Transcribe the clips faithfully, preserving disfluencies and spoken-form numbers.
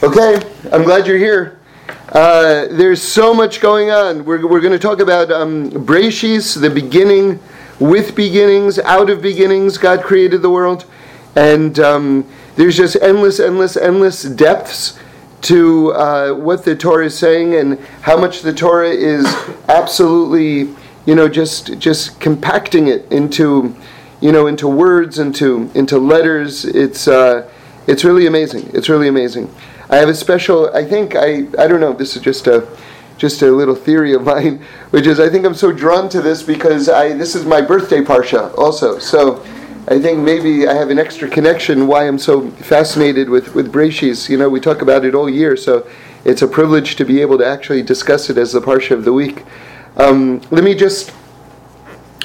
Okay, I'm glad you're here. Uh, there's so much going on. We're we're going to talk about um, Bereishis, the beginning, with beginnings, out of beginnings. God created the world, and um, there's just endless, endless, endless depths to uh, what the Torah is saying and how much the Torah is absolutely, you know, just just compacting it into, you know, into words, into into letters. It's uh, it's really amazing. It's really amazing. I have a special. I think I. I don't know. This is just a just a little theory of mine, which is I think I'm so drawn to this because I. This is my birthday Parsha also. So. I think maybe I have an extra connection why I'm so fascinated with, with Bereishis. You know, we talk about it all year, so it's a privilege to be able to actually discuss it as the Parsha of the week. Um, let me just,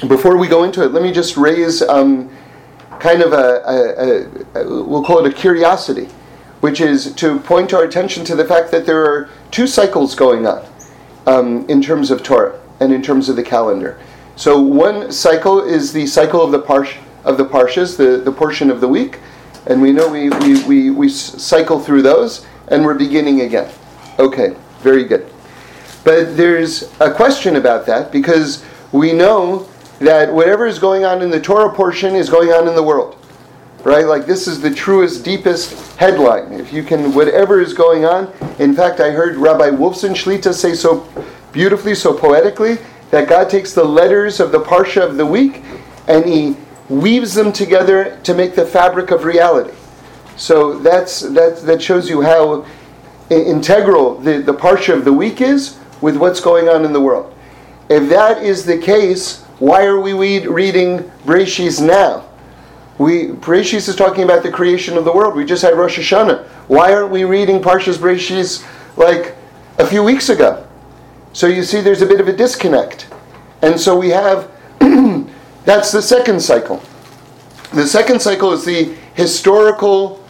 before we go into it, let me just raise um, kind of a, a, a, we'll call it a curiosity, which is to point our attention to the fact that there are two cycles going on um, in terms of Torah and in terms of the calendar. So one cycle is the cycle of the Parsha, of the Parshas, the, the portion of the week, and we know we, we, we, we cycle through those, and we're beginning again. Okay, very good. But there's a question about that, because we know that whatever is going on in the Torah portion is going on in the world, right? Like this is the truest, deepest headline. If you can, whatever is going on, in fact, I heard Rabbi Wolfson Shlita say so beautifully, so poetically, that God takes the letters of the Parsha of the week, and he weaves them together to make the fabric of reality. So that's that that shows you how I- integral the, the Parsha of the week is with what's going on in the world. If that is the case, why are we read, reading Bereishis now? We Bereishis is talking about the creation of the world. We just had Rosh Hashanah. Why aren't we reading Parshas Bereishis like a few weeks ago? So you see there's a bit of a disconnect. And so we have that's the second cycle. The second cycle is the historical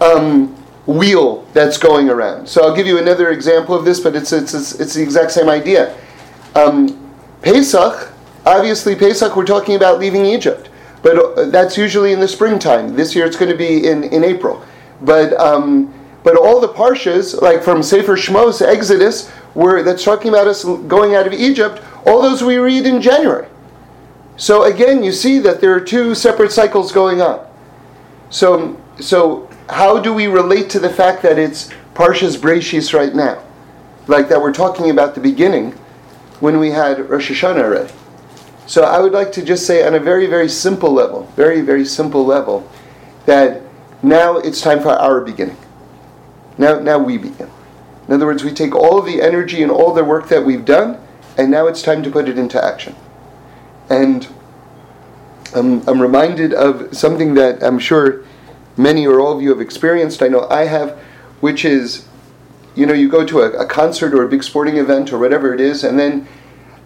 um, wheel that's going around. So I'll give you another example of this, but it's it's it's the exact same idea. Um, Pesach, obviously Pesach, we're talking about leaving Egypt, but that's usually in the springtime. This year it's going to be in, in April. But um, but all the Parshas, like from Sefer Shmos, Exodus, were that's talking about us going out of Egypt, all those we read in January. So again, you see that there are two separate cycles going on. So, so how do we relate to the fact that it's Parshas Bereishis right now? Like that we're talking about the beginning when we had Rosh Hashanah already. So I would like to just say on a very, very simple level, very, very simple level, that now it's time for our beginning. Now, now we begin. In other words, we take all of the energy and all the work that we've done, and now it's time to put it into action. And I'm, I'm reminded of something that I'm sure many or all of you have experienced. I know I have, which is, you know, you go to a, a concert or a big sporting event or whatever it is, and then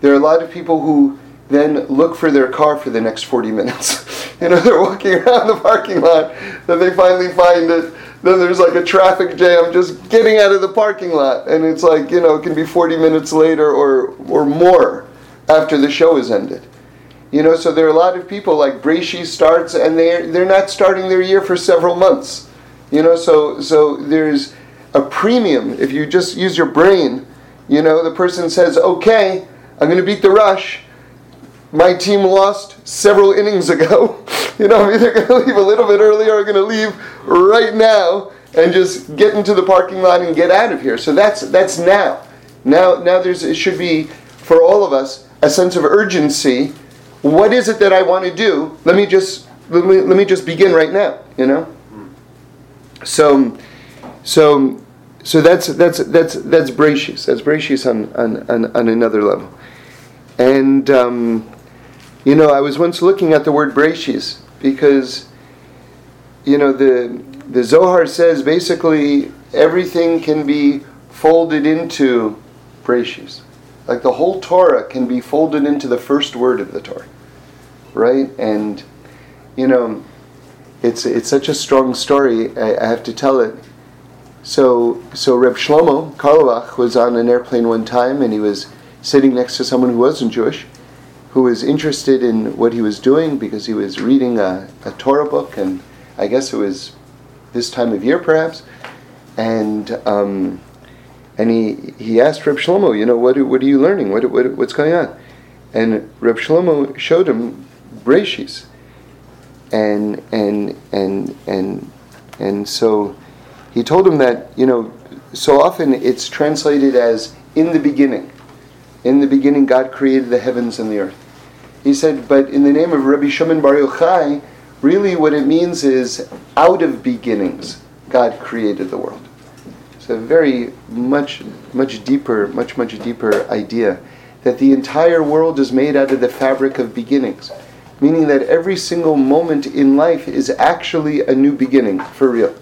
there are a lot of people who then look for their car for the next forty minutes. You know, they're walking around the parking lot, then they finally find it. Then there's like a traffic jam just getting out of the parking lot. And it's like, you know, it can be forty minutes later or or more after the show has ended. You know, so there are a lot of people like Bereishis starts, and they're they're not starting their year for several months. You know, so so there's a premium if you just use your brain. You know, the person says, "Okay, I'm going to beat the rush. My team lost several innings ago. You know, I'm either going to leave a little bit early or I'm going to leave right now and just get into the parking lot and get out of here." So that's that's now. Now now there's it should be for all of us a sense of urgency. What is it that I want to do? Let me just let me, let me just begin right now, you know? So so so that's that's that's that's Bereishis. That's Bereishis on, on, on, on another level. And um, you know, I was once looking at the word Bereishis because you know the the Zohar says basically everything can be folded into Bereishis. Like the whole Torah can be folded into the first word of the Torah, right? And you know, it's it's such a strong story. I, I have to tell it. So so Reb Shlomo Carlebach was on an airplane one time, and he was sitting next to someone who wasn't Jewish, who was interested in what he was doing because he was reading a, a Torah book, and I guess it was this time of year, perhaps. and um, and he he asked Reb Shlomo, you know, what what are you learning? What, what what's going on? And Reb Shlomo showed him Bereishis, and and and and and so he told him that, you know, so often it's translated as in the beginning. In the beginning, God created the heavens and the earth. He said, but in the name of Rabbi Shimon Bar Yochai, really what it means is out of beginnings, God created the world. It's a very much, much deeper, much, much deeper idea that the entire world is made out of the fabric of beginnings, meaning that every single moment in life is actually a new beginning, for real.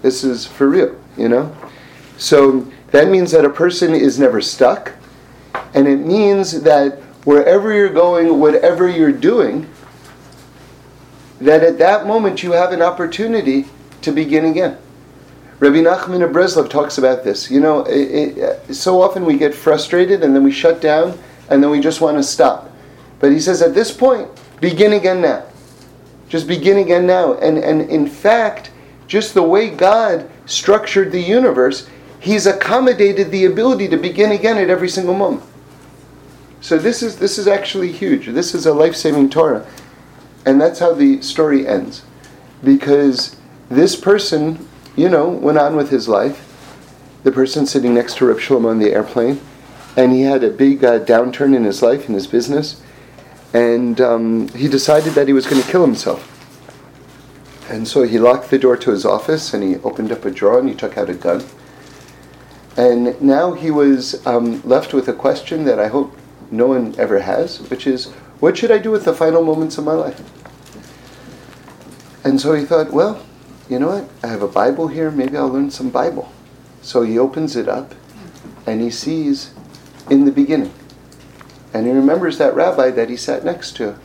This is for real, you know? So that means that a person is never stuck, and it means that wherever you're going, whatever you're doing, that at that moment you have an opportunity to begin again. Rabbi Nachman of Breslov talks about this. You know, it, it, so often we get frustrated and then we shut down and then we just want to stop. But he says at this point, begin again now. Just begin again now. And, and in fact, just the way God structured the universe, He's accommodated the ability to begin again at every single moment. So this is this is actually huge. This is a life-saving Torah. And that's how the story ends. Because this person, you know, went on with his life. The person sitting next to Reb Shlomo on the airplane. And he had a big uh, downturn in his life, in his business. And um, he decided that he was going to kill himself. And so he locked the door to his office and he opened up a drawer and he took out a gun. And now he was um, left with a question that I hope no one ever has, which is, what should I do with the final moments of my life? And so he thought, well, you know what? I have a Bible here. Maybe I'll learn some Bible. So he opens it up, and he sees in the beginning. And he remembers that rabbi that he sat next to,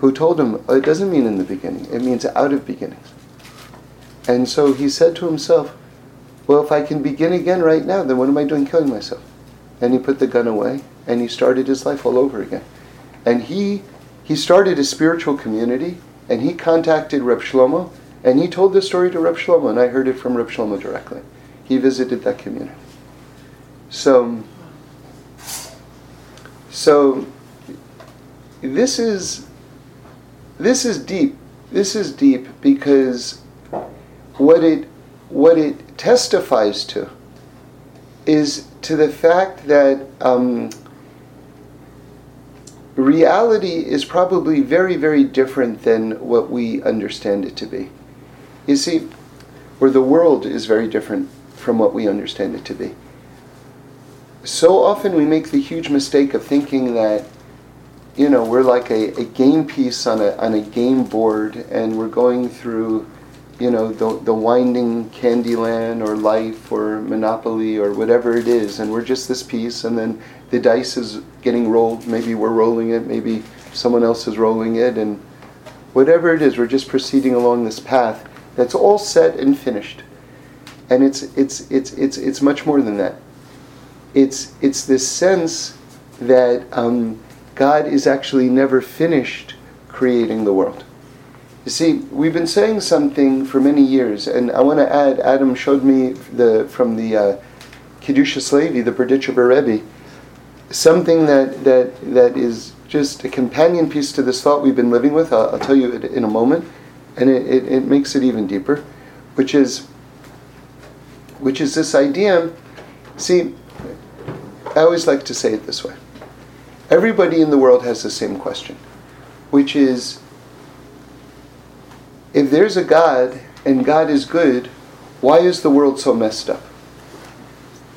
who told him, oh, it doesn't mean in the beginning. It means out of beginnings. And so he said to himself, well, if I can begin again right now, then what am I doing killing myself? And he put the gun away, and he started his life all over again. And he he started a spiritual community, and he contacted Reb Shlomo, and he told this story to Reb Shlomo, and I heard it from Reb Shlomo directly. He visited that community. So, so this is this is deep. This is deep because what it what it testifies to is to the fact that um, reality is probably very, very different than what we understand it to be. You see, or the world is very different from what we understand it to be. So often we make the huge mistake of thinking that, you know, we're like a, a game piece on a on a game board, and we're going through, you know, the the winding Candyland or Life or Monopoly or whatever it is, and we're just this piece, and then the dice is getting rolled. Maybe we're rolling it, maybe someone else is rolling it, and whatever it is, we're just proceeding along this path that's all set and finished. And it's it's it's it's it's much more than that. It's it's this sense that um, God is actually never finished creating the world. You see, we've been saying something for many years, and I want to add, Adam showed me the from the uh, Kedushas Levi, the Berditchever Rebbe, something that, that that is just a companion piece to this thought we've been living with. I'll, I'll tell you it in a moment, and it, it, it makes it even deeper, which is which is this idea. See, I always like to say it this way. Everybody in the world has the same question, which is, if there's a God, and God is good, why is the world so messed up?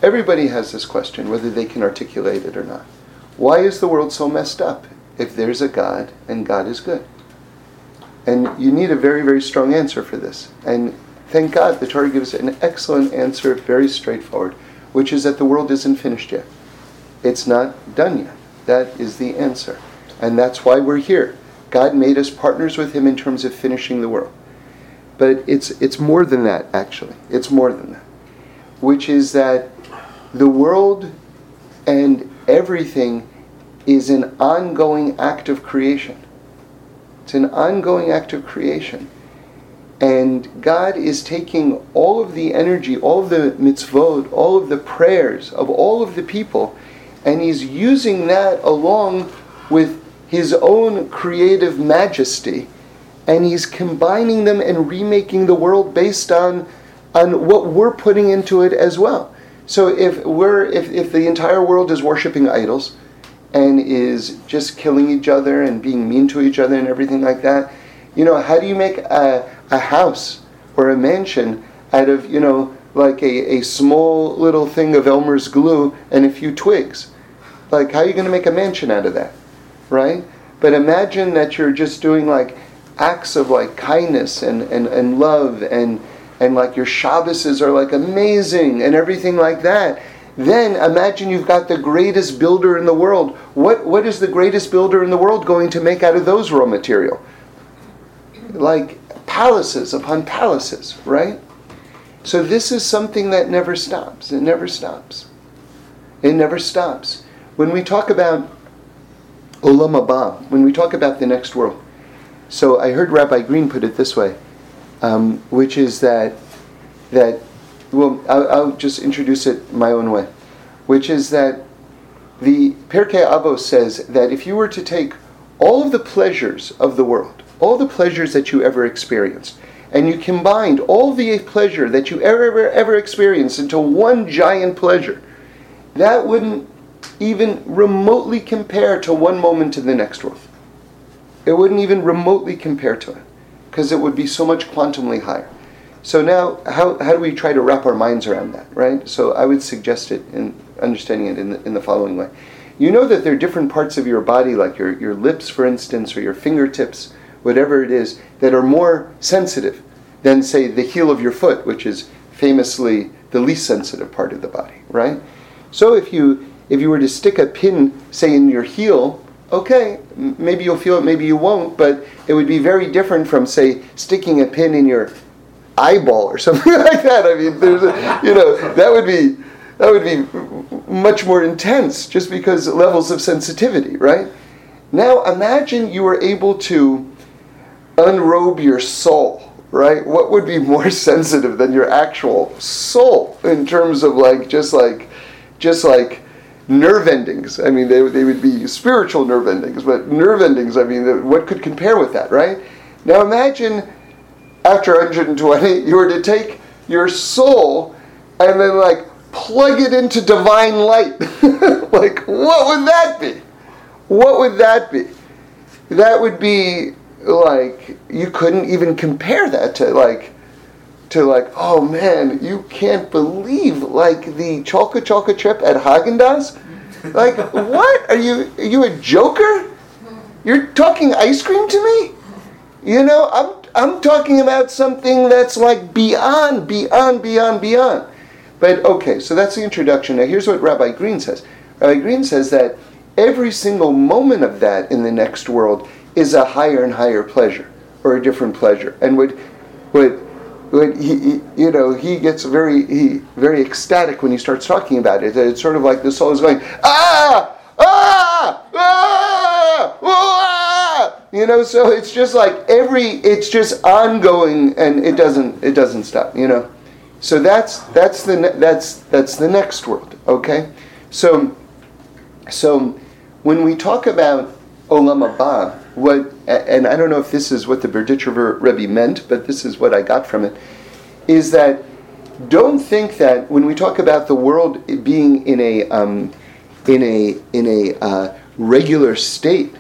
Everybody has this question, whether they can articulate it or not. Why is the world so messed up if there's a God, and God is good? And you need a very, very strong answer for this. And thank God the Torah gives an excellent answer, very straightforward, which is that the world isn't finished yet. It's not done yet. That is the answer. And that's why we're here. God made us partners with Him in terms of finishing the world. But it's it's more than that, actually. It's more than that. Which is that the world and everything is an ongoing act of creation. It's an ongoing act of creation. And God is taking all of the energy, all of the mitzvot, all of the prayers of all of the people, and He's using that along with His own creative majesty, and He's combining them and remaking the world based on on what we're putting into it as well. So if we're if, if the entire world is worshiping idols and is just killing each other and being mean to each other and everything like that, you know, how do you make a, a house or a mansion out of, you know, like a, a small little thing of Elmer's glue and a few twigs? Like, how are you going to make a mansion out of that, right? But imagine that you're just doing, like, acts of, like, kindness and, and, and love and, and, like, your Shabbases are, like, amazing and everything like that. Then imagine you've got the greatest builder in the world. What What is the greatest builder in the world going to make out of those raw material? Like palaces upon palaces, right? So this is something that never stops. It never stops. It never stops. When we talk about Olam haba, when we talk about the next world, so I heard Rabbi Green put it this way, um, which is that that. Well, I'll, I'll just introduce it my own way, which is that the Pirkei Avos says that if you were to take all of the pleasures of the world, all the pleasures that you ever experienced, and you combined all the pleasure that you ever, ever, ever experienced into one giant pleasure, that wouldn't even remotely compare to one moment to the next one. It wouldn't even remotely compare to it, because it would be so much quantumly higher. So now, how how do we try to wrap our minds around that, right? So I would suggest it in understanding it in the, in the following way. You know that there are different parts of your body, like your, your lips, for instance, or your fingertips, whatever it is, that are more sensitive than, say, the heel of your foot, which is famously the least sensitive part of the body, right? So if you if you were to stick a pin, say, in your heel, okay, maybe you'll feel it, maybe you won't, but it would be very different from, say, sticking a pin in your eyeball or something like that. I mean, there's a, you know, that would be that would be much more intense just because levels of sensitivity, right? Now imagine you were able to unrobe your soul, right? What would be more sensitive than your actual soul in terms of like just like just like nerve endings? I mean, they they would be spiritual nerve endings, but nerve endings, I mean, what could compare with that, right? Now imagine after one hundred twenty, you were to take your soul and then, like, plug it into divine light. Like, what would that be? What would that be? That would be, like, you couldn't even compare that to, like, to, like, oh, man, you can't believe, like, the Chalka Chalka trip at Haagen-Dazs? Like, what? Are you, are you a joker? You're talking ice cream to me? You know, I'm I'm talking about something that's like beyond, beyond, beyond, beyond. But okay, so that's the introduction. Now here's what Rabbi Green says. Rabbi Green says that every single moment of that in the next world is a higher and higher pleasure, or a different pleasure. And would, would, would he, he, you know, he gets very, he very ecstatic when he starts talking about it. It's sort of like the soul is going, ah, ah, ah, ah. You know, so it's just like every, it's just ongoing, and it doesn't, it doesn't stop. You know, so that's that's the ne- that's that's the next world. Okay, so so when we talk about Olam Haba, what, and I don't know if this is what the Berditchever Rebbe meant, but this is what I got from it, is that don't think that when we talk about the world being in a um, in a in a uh, regular state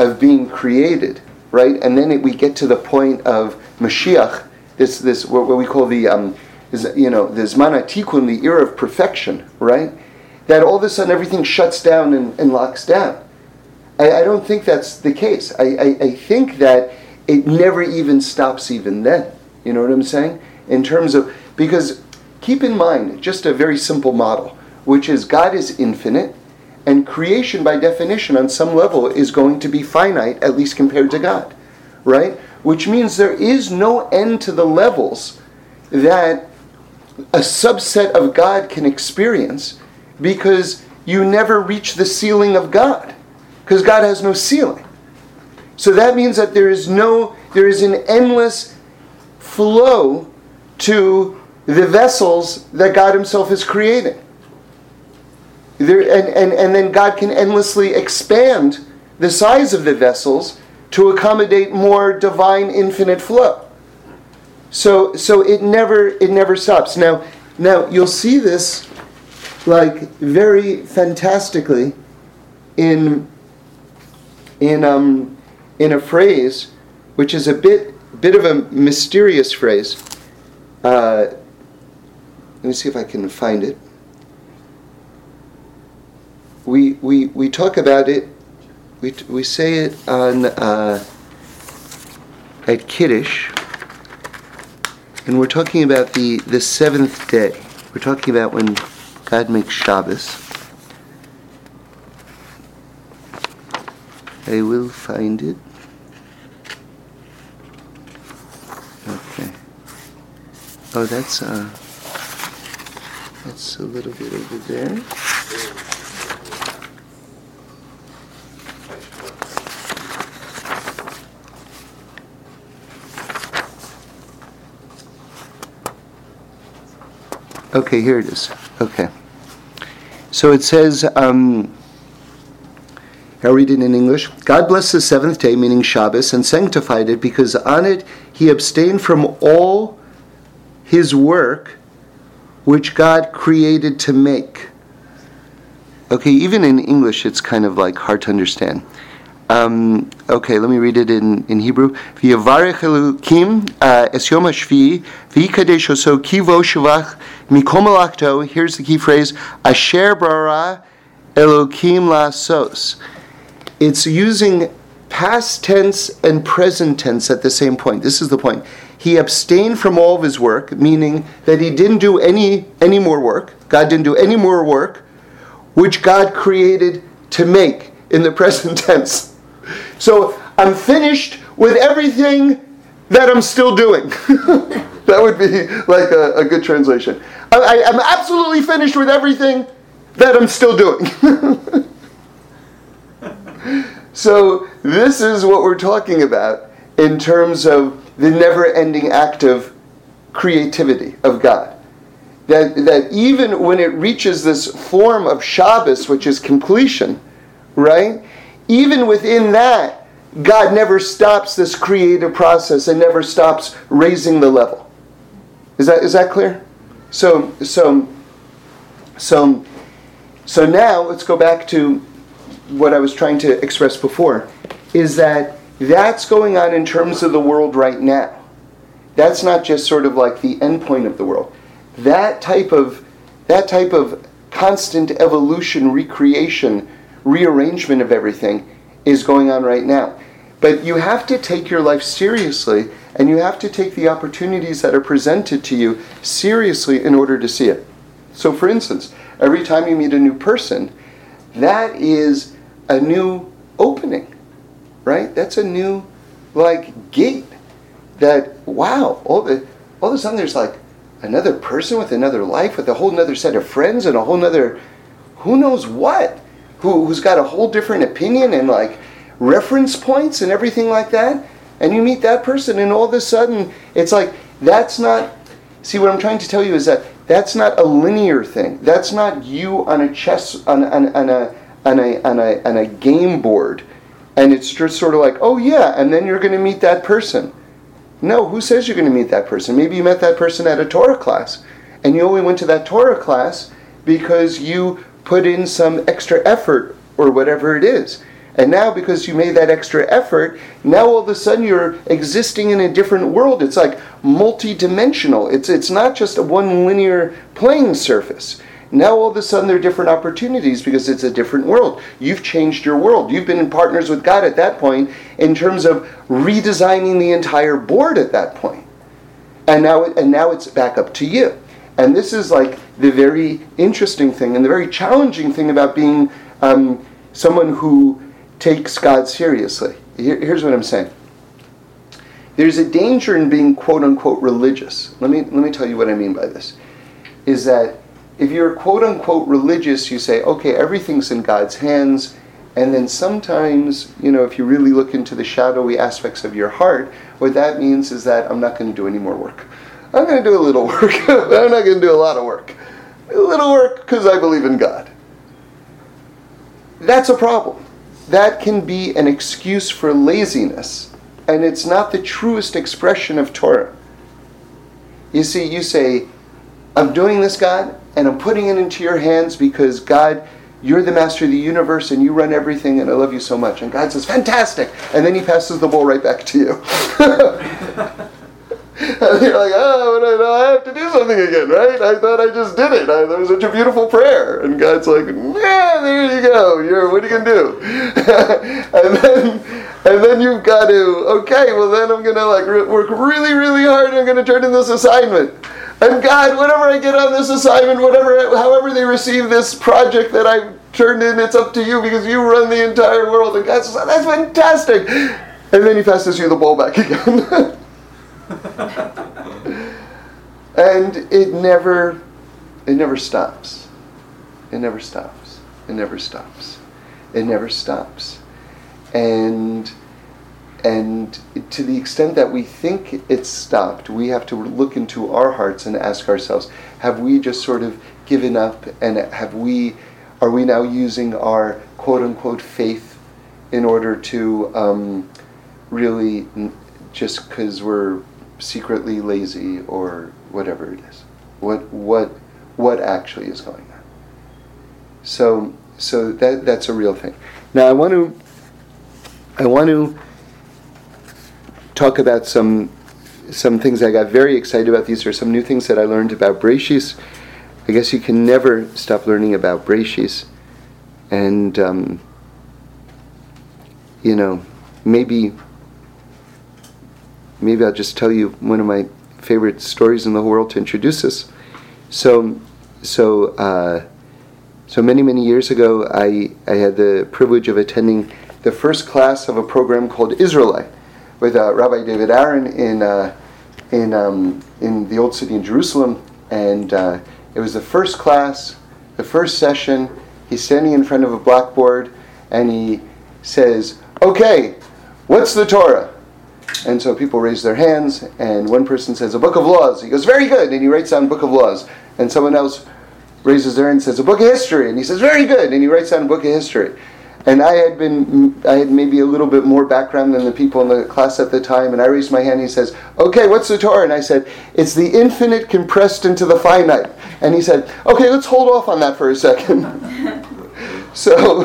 of being created, right? And then it, we get to the point of Mashiach, this this what, what we call the um, is, you know, the Zman HaTikun, the era of perfection, right? That all of a sudden everything shuts down and, and locks down. I, I don't think that's the case. I, I, I think that it never even stops even then. You know what I'm saying? In terms of, because keep in mind just a very simple model, which is God is infinite, and creation, by definition, on some level, is going to be finite, at least compared to God, right? Which means there is no end to the levels that a subset of God can experience, because you never reach the ceiling of God, because God has no ceiling. So that means that there is no, there is an endless flow to the vessels that God himself is creating. There, and, and, and then God can endlessly expand the size of the vessels to accommodate more divine infinite flow. So so it never it never stops. Now now you'll see this like very fantastically in in um in a phrase which is a bit bit of a mysterious phrase. Uh, let me see if I can find it. We we we talk about it. We we say it on uh, at Kiddush, and we're talking about the, the seventh day. We're talking about when God makes Shabbos. I will find it. Okay. Oh, that's uh, that's a little bit over there. Okay, here it is. Okay. So it says, um, I'll read it in English. God blessed the seventh day, meaning Shabbos, and sanctified it because on it he abstained from all his work which God created to make. Okay, even in English it's kind of like hard to understand. Um, okay, let me read it in, in Hebrew. V'yavarech Elokim es yom hashvi'i v'yikadesh oso kivo shuvach mikol malachto. Here's the key phrase: Asher bara Elokim la'asos. It's using past tense and present tense at the same point. This is the point. He abstained from all of his work, meaning that he didn't do any any more work. God didn't do any more work, which God created to make in the present tense. So I'm finished with everything that I'm still doing. That would be like a, a good translation. I, I, I'm absolutely finished with everything that I'm still doing. So this is what we're talking about in terms of the never-ending act of creativity of God. That, that even when it reaches this form of Shabbos, which is completion, right? Even within that, God never stops this creative process and never stops raising the level. Is that is that clear? So so so so now let's go back to what I was trying to express before, is that that's going on in terms of the world right now. That's not just sort of like the end point of the world. That type of that type of constant evolution, recreation, rearrangement of everything is going on right now. But you have to take your life seriously, and you have to take the opportunities that are presented to you seriously in order to see it. So for instance, every time you meet a new person, that is a new opening, right? That's a new, like, gate that, wow, all, the, all of a sudden there's like another person with another life, with a whole nother set of friends and a whole nother who knows what. Who, who's got a whole different opinion and like reference points and everything like that, and you meet that person and all of a sudden it's like, that's not, see what I'm trying to tell you is that that's not a linear thing. That's not you on a chess, on, on, on, a, on, a, on, a, on a game board, and it's just sort of like, oh yeah, and then you're going to meet that person. No, who says you're going to meet that person? Maybe you met that person at a Torah class, and you only went to that Torah class because you put in some extra effort or whatever it is. And now because you made that extra effort, now all of a sudden you're existing in a different world. It's like multidimensional. It's it's not just a one linear playing surface. Now all of a sudden there are different opportunities because it's a different world. You've changed your world. You've been in partners with God at that point in terms of redesigning the entire board at that point. And now it, and now it's back up to you. And this is like the very interesting thing and the very challenging thing about being um, someone who takes God seriously. Here, here's what I'm saying. There's a danger in being quote unquote religious. Let me let me tell you what I mean by this. Is that if you're quote unquote religious, you say, okay, everything's in God's hands And then sometimes, you know, if you really look into the shadowy aspects of your heart, what that means is that I'm not going to do any more work. I'm going to do a little work, but I'm not going to do a lot of work. A little work because I believe in God. That's a problem. That can be an excuse for laziness, and it's not the truest expression of Torah. You see, you say, I'm doing this, God, and I'm putting it into your hands because, God, you're the master of the universe and you run everything and I love you so much. And God says, fantastic! And then he passes the ball right back to you. And you're like, oh, but I, I have to do something again, right? I thought I just did it. I, that was such a beautiful prayer. And God's like, yeah, there you go. You're, what are you going to do? and then and then you've got to, okay, well then I'm going to like re- work really, really hard and I'm going to turn in this assignment. And God, whatever I get on this assignment, whatever, however they receive this project that I've turned in, it's up to you because you run the entire world. And God says, oh, that's fantastic. And then he passes you the ball back again. And it never, it never stops. It never stops. It never stops. It never stops. And... And to the extent that we think it's stopped, we have to look into our hearts and ask ourselves, have we just sort of given up, and have we, are we now using our quote-unquote faith in order to um, really, just because we're secretly lazy or whatever it is? What what what actually is going on? So so that that's a real thing. Now I want to I want to talk about some some things I got very excited about. These are some new things that I learned about Bereishis. I guess you can never stop learning about Bereishis. And, um, you know, maybe maybe I'll just tell you one of my favorite stories in the whole world to introduce us. So, so, uh, so many, many years ago, I, I had the privilege of attending the first class of a program called Israelite, with uh, Rabbi David Aaron in uh, in um, in the Old City in Jerusalem, and uh, it was the first class, the first session. He's standing in front of a blackboard, and he says, "Okay, what's the Torah?" And so people raise their hands, and one person says, "A book of laws." He goes, "Very good," and he writes down "book of laws." And someone else raises their hand and says, "A book of history," and he says, "Very good," and he writes down "book of history." And I had been, I had maybe a little bit more background than the people in the class at the time, and I raised my hand, and he says, okay, what's the Torah? And I said, it's the infinite compressed into the finite. And he said, okay, let's hold off on that for a second. so,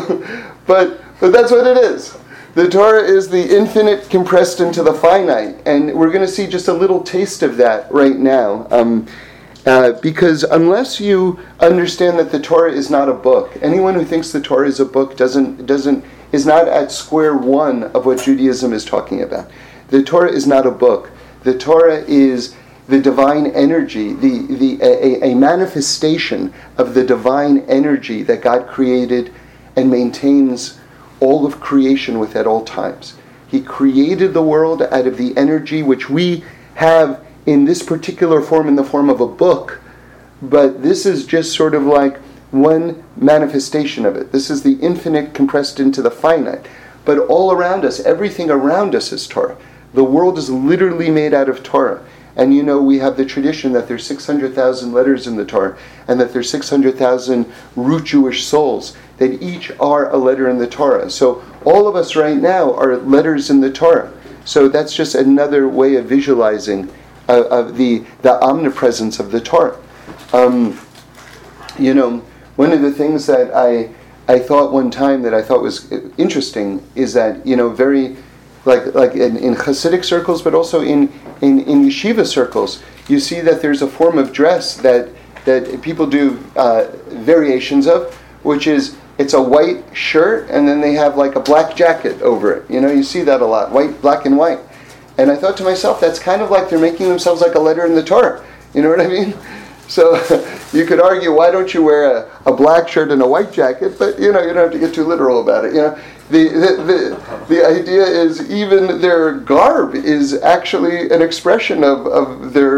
but but that's what it is. The Torah is the infinite compressed into the finite, and we're going to see just a little taste of that right now. Um, Uh, because unless you understand that the Torah is not a book, anyone who thinks the Torah is a book doesn't doesn't is not at square one of what Judaism is talking about. The Torah is not a book. The Torah is the divine energy, the the a, a manifestation of the divine energy that God created and maintains all of creation with at all times. He created the world out of the energy which we have in this particular form, in the form of a book, but this is just sort of like one manifestation of it. This is the infinite compressed into the finite. But all around us, everything around us is Torah. The world is literally made out of Torah. And you know, we have the tradition that there's six hundred thousand letters in the Torah, and that there's six hundred thousand root Jewish souls, that each are a letter in the Torah. So all of us right now are letters in the Torah. So that's just another way of visualizing Uh, of the, the omnipresence of the Torah. Um, you know, one of the things that I I thought one time that I thought was interesting is that, you know, very, like like in, in Hasidic circles, but also in, in, in yeshiva circles, you see that there's a form of dress that, that people do uh, variations of, which is, it's a white shirt, and then they have like a black jacket over it. You know, you see that a lot, white, black, and white. And I thought to myself, that's kind of like they're making themselves like a letter in the Torah. You know what I mean? So you could argue, why don't you wear a, a black shirt and a white jacket? But, you know, you don't have to get too literal about it. You know, the the the, the idea is even their garb is actually an expression of, of their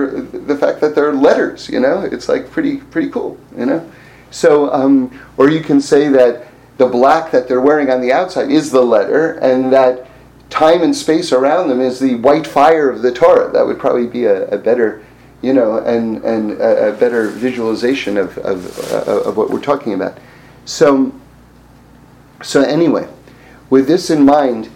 the fact that they're letters. You know, it's like pretty pretty cool. You know, so um, or you can say that the black that they're wearing on the outside is the letter, and that time and space around them is the white fire of the Torah. That would probably be a, a better, you know, and and a, a better visualization of of, uh, of what we're talking about. So, so anyway, with this in mind,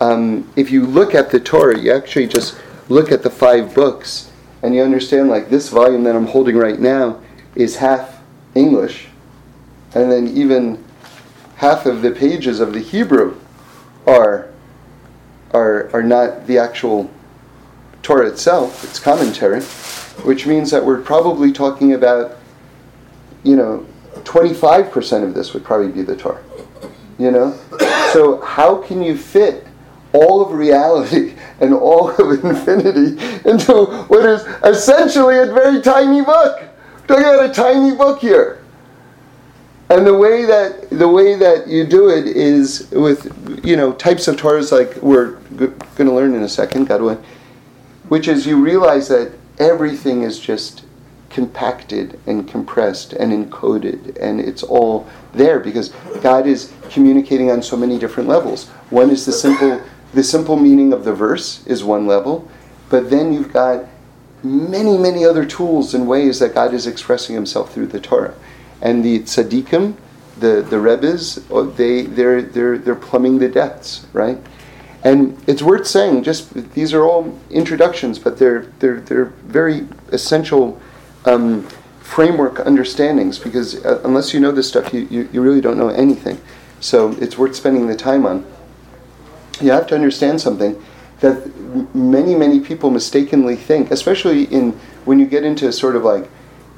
um, if you look at the Torah, you actually just look at the five books, and you understand, like, this volume that I'm holding right now is half English, and then even half of the pages of the Hebrew are are are not the actual Torah itself, it's commentary, which means that we're probably talking about, you know, twenty-five percent of this would probably be the Torah, you know? So how can you fit all of reality and all of infinity into what is essentially a very tiny book? We're talking about a tiny book here. And the way that the way that you do it is with, you know, types of Torahs like we're g- going to learn in a second, God willing, which is you realize that everything is just compacted and compressed and encoded, and it's all there because God is communicating on so many different levels. One is the simple the simple meaning of the verse is one level, but then you've got many, many other tools and ways that God is expressing himself through the Torah. And the tzaddikim, the the rebbes, they they're they're they're plumbing the depths, right? And it's worth saying, just these are all introductions, but they're they're they're very essential um, framework understandings, because uh, unless you know this stuff, you, you you really don't know anything. So it's worth spending the time on. You have to understand something that many many people mistakenly think, especially in when you get into sort of like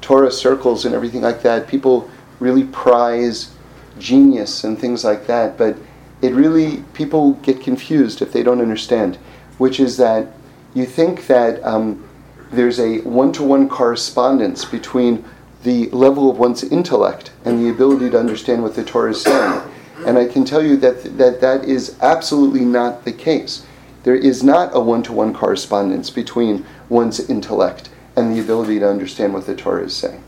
Torah circles and everything like that, people really prize genius and things like that, but it really, people get confused if they don't understand, which is that you think that um, there's a one-to-one correspondence between the level of one's intellect and the ability to understand what the Torah is saying. And I can tell you that th- that, that is absolutely not the case. There is not a one-to-one correspondence between one's intellect and the ability to understand what the Torah is saying.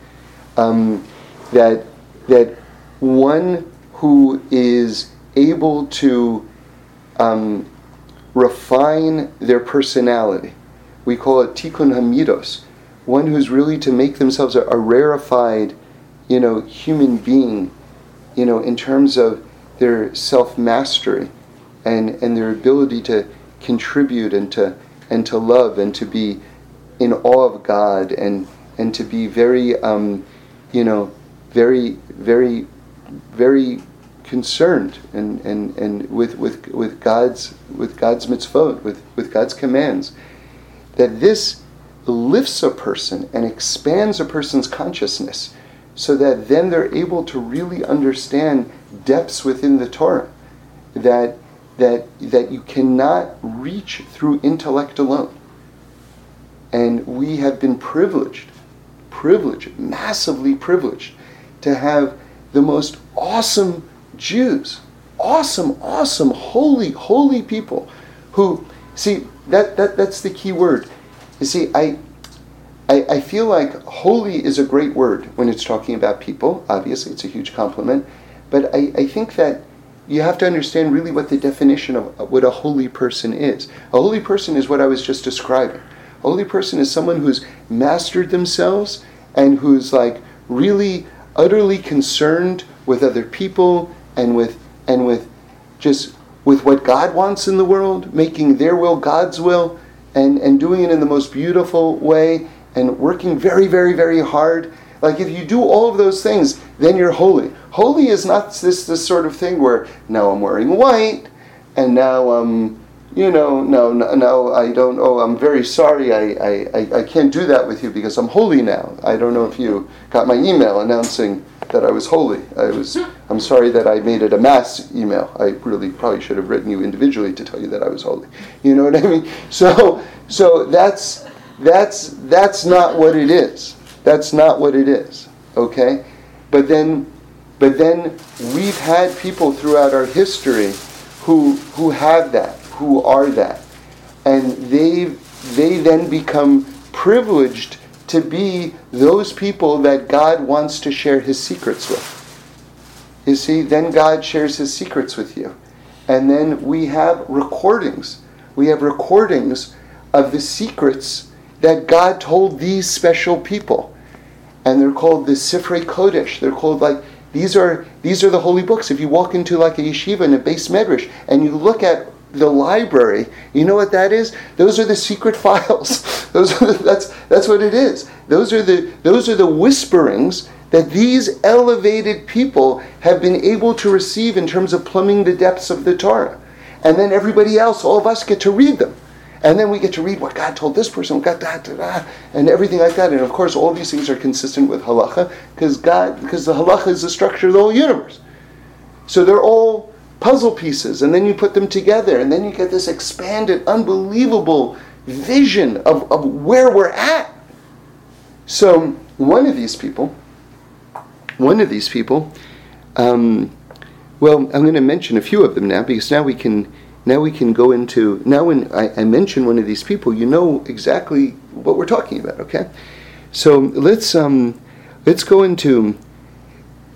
Um, that that one who is able to um, refine their personality, we call it tikkun hamidos, one who's really to make themselves a, a rarefied, you know, human being, you know, in terms of their self-mastery and, and their ability to contribute and to and to love and to be in awe of God, and and to be very, um, you know, very, very, very concerned and, and, and with, with with God's with God's mitzvot, with, with God's commands, that this lifts a person and expands a person's consciousness, so that then they're able to really understand depths within the Torah, that that that you cannot reach through intellect alone. And we have been privileged, privileged, massively privileged, to have the most awesome Jews, awesome, awesome, holy, holy people who, see, that, that that's the key word. You see, I, I I feel like holy is a great word when it's talking about people. Obviously, it's a huge compliment. But I, I think that you have to understand really what the definition of what a holy person is. A holy person is what I was just describing. Holy person is someone who's mastered themselves and who's like really utterly concerned with other people and with and with just with what God wants in the world, making their will God's will, and, and doing it in the most beautiful way, and working very, very, very hard. Like, if you do all of those things, then you're holy. Holy is not this this sort of thing where now I'm wearing white and now I'm You know, no, no, no, I don't, oh, I'm very sorry, I, I, I can't do that with you because I'm holy now. I don't know if you got my email announcing that I was holy. I was, I'm sorry that I made it a mass email. I really probably should have written you individually to tell you that I was holy. You know what I mean? So, so that's, that's, that's not what it is. That's not what it is, okay? But then, but then we've had people throughout our history who, who have that. Who are that, and they they then become privileged to be those people that God wants to share his secrets with. You see, then God shares his secrets with you. And then we have recordings. We have recordings of the secrets that God told these special people. And they're called the Sifrei Kodesh. They're called like, these are these are the holy books. If you walk into like a yeshiva and a base medrash and you look at the library, you know what that is? Those are the secret files. Those are the, that's that's what it is. Those are the those are the whisperings that these elevated people have been able to receive in terms of plumbing the depths of the Torah. And then everybody else, all of us, get to read them. And then we get to read what God told this person, God, da, da, da, and everything like that. And of course, all these things are consistent with halacha, because God, because the halacha is the structure of the whole universe. So they're all puzzle pieces, and then you put them together, and then you get this expanded, unbelievable vision of, of where we're at. So one of these people, one of these people, um, well, I'm going to mention a few of them now, because now we can... Now we can go into, now when I, I mention one of these people, you know exactly what we're talking about, okay? So let's um, let's go into,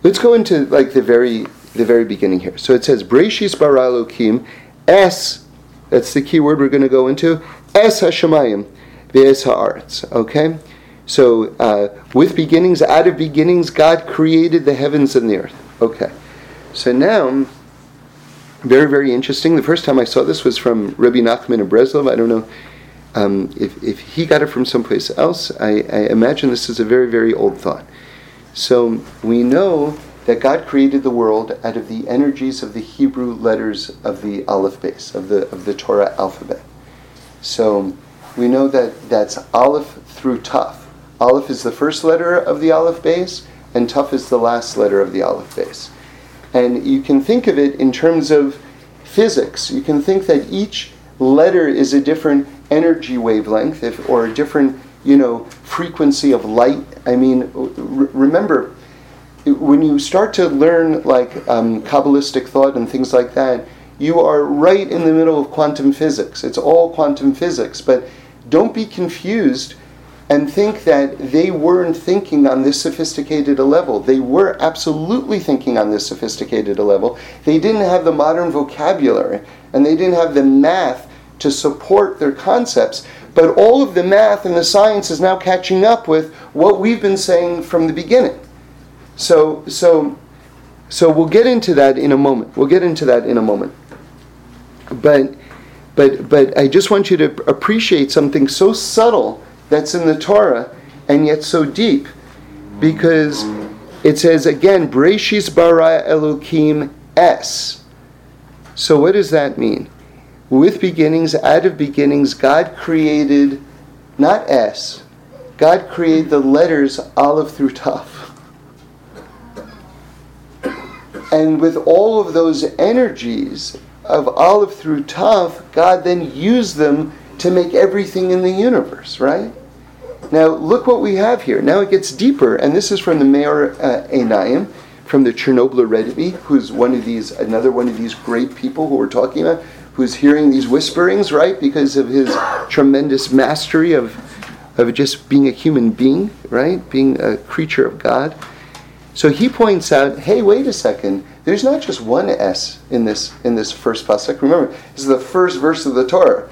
let's go into like the very the very beginning here. So it says, Bereishis bara Elokim, es, that's the key word we're going to go into, es hashamayim, ve'es ha'aretz, okay? So uh, with beginnings, out of beginnings, God created the heavens and the earth, okay? So now... Very, very interesting. The first time I saw this was from Rabbi Nachman of Breslov. I don't know um, if, if he got it from someplace else. I, I imagine this is a very, very old thought. So we know that God created the world out of the energies of the Hebrew letters of the Aleph Beis, of the of the Torah alphabet. So we know that that's Aleph through Tav. Aleph is the first letter of the Aleph Beis, and Tav is the last letter of the Aleph Beis. And you can think of it in terms of physics. You can think that each letter is a different energy wavelength, if, or a different, you know, frequency of light. I mean, re- remember, when you start to learn like um, Kabbalistic thought and things like that, you are right in the middle of quantum physics. It's all quantum physics. But don't be confused and think that they weren't thinking on this sophisticated a level. They were absolutely thinking on this sophisticated a level. They didn't have the modern vocabulary, and they didn't have the math to support their concepts. But all of the math and the science is now catching up with what we've been saying from the beginning. So, so, so we'll get into that in a moment. We'll get into that in a moment. But, but, but I just want you to appreciate something so subtle that's in the Torah, and yet so deep, because it says again, Bereishis bara Elokim es. So what does that mean? With beginnings, out of beginnings, God created, not es, God created the letters Aleph through Tav. And with all of those energies of Aleph through Tav, God then used them to make everything in the universe, right? Now, look what we have here. Now it gets deeper, and this is from the Me'or uh, Einayim, from the Chernobyl Rebbe, who's one of these, another one of these great people who we're talking about, who's hearing these whisperings, right? Because of his tremendous mastery of, of just being a human being, right? Being a creature of God. So he points out, hey, wait a second. There's not just one S in this in this first pasuk. Remember, this is the first verse of the Torah.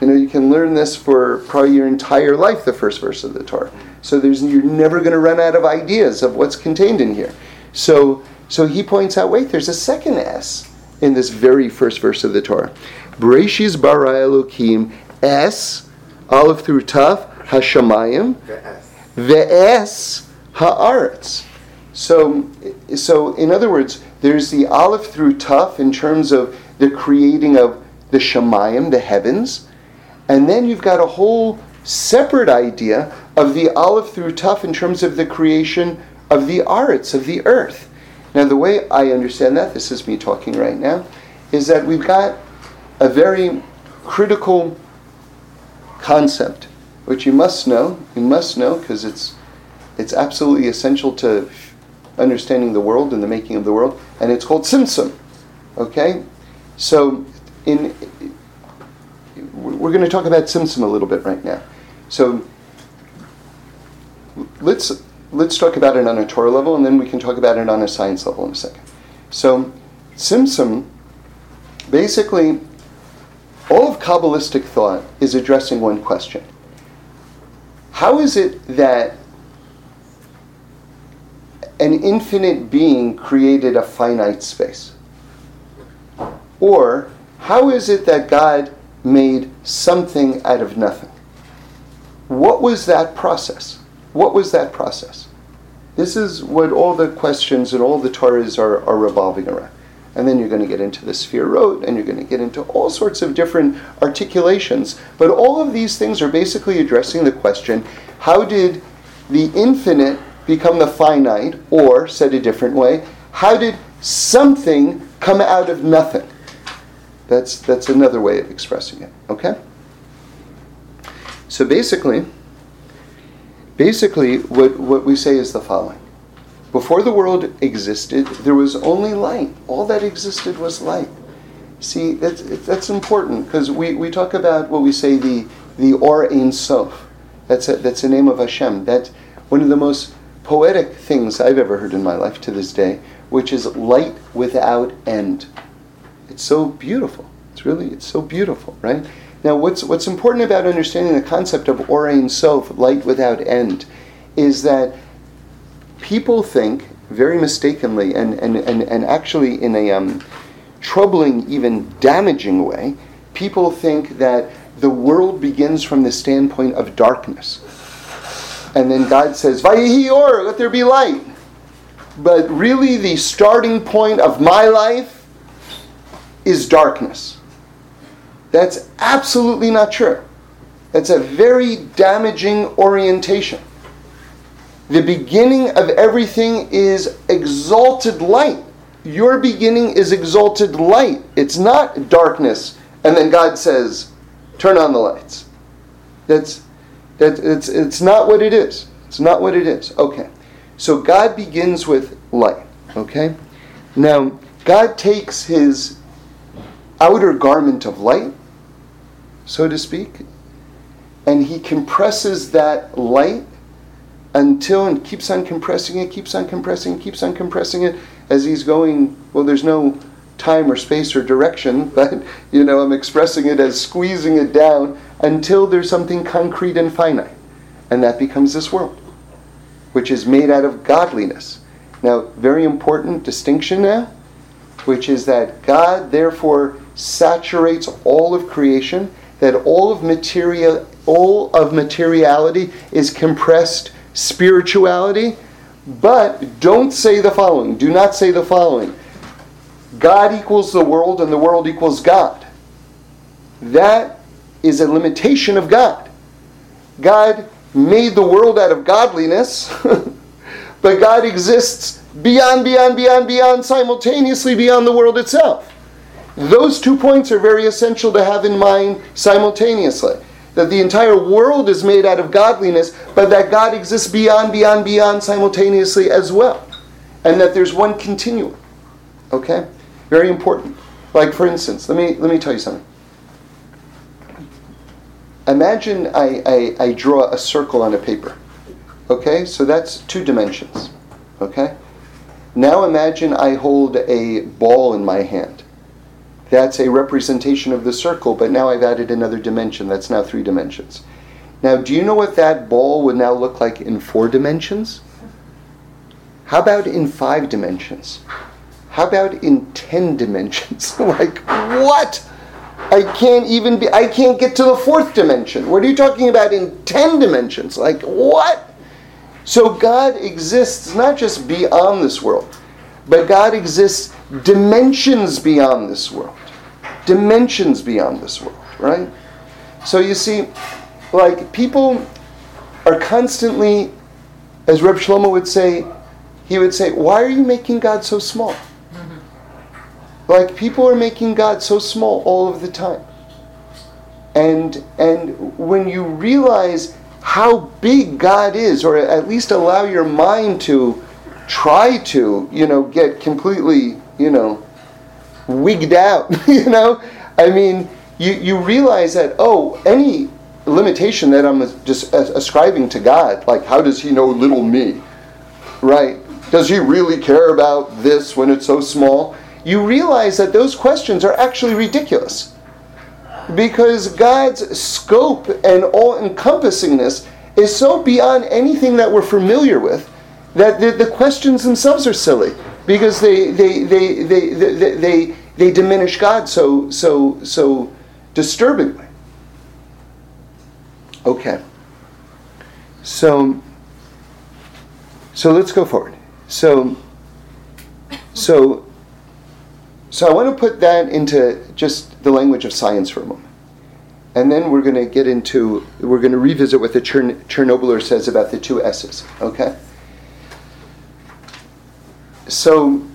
You know, you can learn this for probably your entire life, the first verse of the Torah. So there's you're never going to run out of ideas of what's contained in here. So so he points out, wait, there's a second S in this very first verse of the Torah. Bereishis bara Elokim es, Aleph through Tav, hashamayim, ve'es ha'aretz. So, so in other words, there's the Aleph through Tav in terms of the creating of the shamayim, the heavens. And then you've got a whole separate idea of the Aleph through Tav in terms of the creation of the Aretz, of the earth. Now, the way I understand that, this is me talking right now, is that we've got a very critical concept, which you must know, you must know, because it's it's absolutely essential to understanding the world and the making of the world, and it's called Tzimtzum. Okay? So, in... We're going to talk about Tzimtzum a little bit right now. So let's let's talk about it on a Torah level, and then we can talk about it on a science level in a second. So Tzimtzum, basically, all of Kabbalistic thought is addressing one question. How is it that an infinite being created a finite space? Or how is it that God made something out of nothing? What was that process? What was that process? This is what all the questions and all the Torahs are, are revolving around. And then you're going to get into the Sefirot, and you're going to get into all sorts of different articulations. But all of these things are basically addressing the question, how did the infinite become the finite? Or, said a different way, how did something come out of nothing? That's, that's another way of expressing it, okay? So basically, basically what, what we say is the following. Before the world existed, there was only light. All that existed was light. See, that's, that's important, because we, we talk about what we say, the the Ohr Ein Sof. That's a, that's the name of Hashem. That's one of the most poetic things I've ever heard in my life to this day, which is light without end. It's so beautiful. It's really, it's so beautiful, right? Now, what's what's important about understanding the concept of Ohr Ein Sof, light without end, is that people think, very mistakenly, and, and, and, and actually in a um, troubling, even damaging way, people think that the world begins from the standpoint of darkness. And then God says, Vayehi Or, let there be light. But really the starting point of my life is darkness. That's absolutely not true. That's a very damaging orientation. The beginning of everything is exalted light. Your beginning is exalted light. It's not darkness. And then God says, turn on the lights. That's, that's it's, it's not what it is. It's not what it is. Okay. So God begins with light. Okay. Now, God takes his outer garment of light, so to speak, and he compresses that light until, and keeps on compressing it, keeps on compressing, keeps on compressing it, as he's going, well, there's no time or space or direction, but, you know, I'm expressing it as squeezing it down until there's something concrete and finite. And that becomes this world, which is made out of godliness. Now, very important distinction now, which is that God, therefore, saturates all of creation, that all of material, all of materiality is compressed spirituality, but don't say the following. Do not say the following. God equals the world and the world equals God. That is a limitation of God. God made the world out of godliness, but God exists beyond, beyond, beyond, beyond, simultaneously beyond the world itself. Those two points are very essential to have in mind simultaneously. That the entire world is made out of godliness, but that God exists beyond, beyond, beyond simultaneously as well. And that there's one continuum. Okay? Very important. Like, for instance, let me let me tell you something. Imagine I, I, I draw a circle on a paper. Okay? So that's two dimensions. Okay? Now imagine I hold a ball in my hand. That's a representation of the circle, but now I've added another dimension. That's now three dimensions. Now, do you know what that ball would now look like in four dimensions? How about in five dimensions? How about in ten dimensions? Like, what? I can't even be, I can't get to the fourth dimension. What are you talking about in ten dimensions? Like, what? So God exists not just beyond this world, but God exists dimensions beyond this world. Dimensions beyond this world, right? So you see, like, people are constantly, as Reb Shlomo would say, he would say, why are you making God so small? Mm-hmm. Like, people are making God so small all of the time. And, and when you realize how big God is, or at least allow your mind to try to, you know, get completely, you know, wigged out, you know? I mean, you, you realize that, oh, any limitation that I'm as, as, ascribing to God, like, how does he know little me, right? Does he really care about this when it's so small? You realize that those questions are actually ridiculous, because God's scope and all-encompassingness is so beyond anything that we're familiar with that the, the questions themselves are silly, because they they they they they they, they, they diminish God so so so disturbingly. Okay. So so let's go forward. So so so I want to put that into just the language of science for a moment. And then we're going to get into, we're going to revisit what the Chern- Chernobyler says about the two S's, okay? So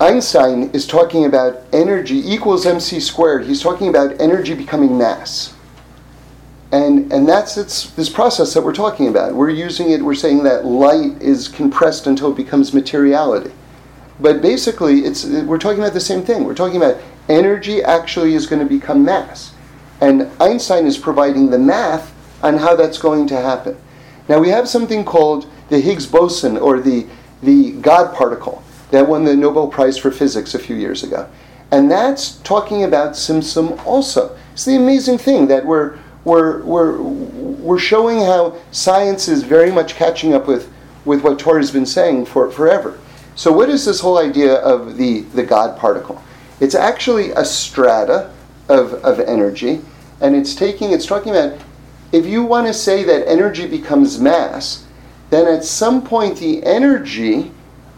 Einstein is talking about energy equals mc squared. He's talking about energy becoming mass. And and that's it's, this process that we're talking about. We're using it, we're saying that light is compressed until it becomes materiality. But basically, it's we're talking about the same thing. We're talking about energy actually is going to become mass. And Einstein is providing the math on how that's going to happen. Now, we have something called the Higgs boson, or the, the God particle, that won the Nobel Prize for Physics a few years ago. And that's talking about Tzimtzum also. It's the amazing thing that we're, we're, we're, we're showing how science is very much catching up with, with what Torah has been saying for forever. So what is this whole idea of the, the God particle? It's actually a strata of, of energy, and it's taking, it's talking about, if you want to say that energy becomes mass, then at some point the energy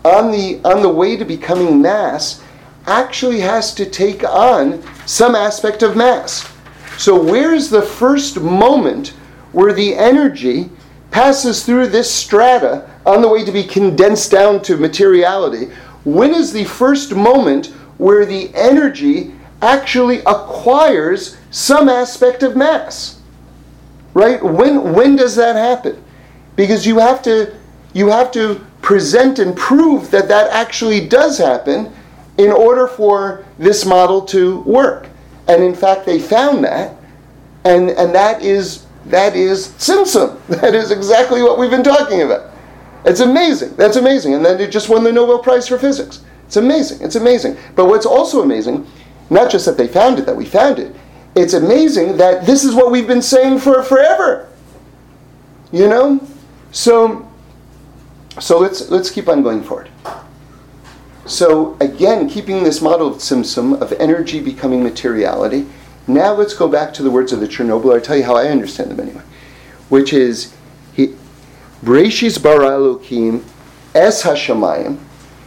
on the on the way to becoming mass actually has to take on some aspect of mass. So where's the first moment where the energy passes through this strata on the way to be condensed down to materiality? When is the first moment where the energy actually acquires some aspect of mass? Right? When when does that happen? Because you have to you have to present and prove that that actually does happen in order for this model to work. And in fact, they found that, and and that is that is Tzimtzum. That is exactly what we've been talking about. It's amazing. That's amazing. And then it just won the Nobel Prize for Physics. It's amazing. It's amazing. But what's also amazing, not just that they found it, that we found it, it's amazing that this is what we've been saying for forever. You know? So so let's let's keep on going forward. So again, keeping this model of Tzimtzum, of energy becoming materiality, now let's go back to the words of the Chernobyl. I'll tell you how I understand them anyway. Which is, Bereishis bara Elokim es hashamayim.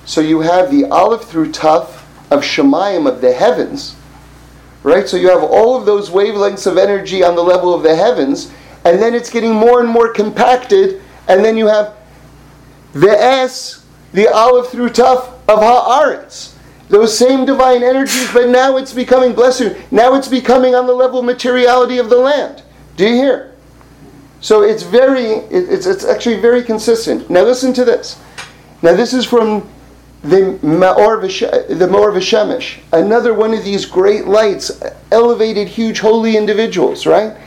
So you have the Aleph through Tav of shamayim, of the heavens, right? So you have all of those wavelengths of energy on the level of the heavens, and then it's getting more and more compacted, and then you have the S, the Aleph through Tav of haaretz, those same divine energies, but now it's becoming, bless you, now it's becoming on the level of materiality of the land. Do you hear? So it's very, it's it's actually very consistent. Now listen to this. Now this is from the Me'or VaShemesh, another one of these great lights, elevated, huge, holy individuals, right?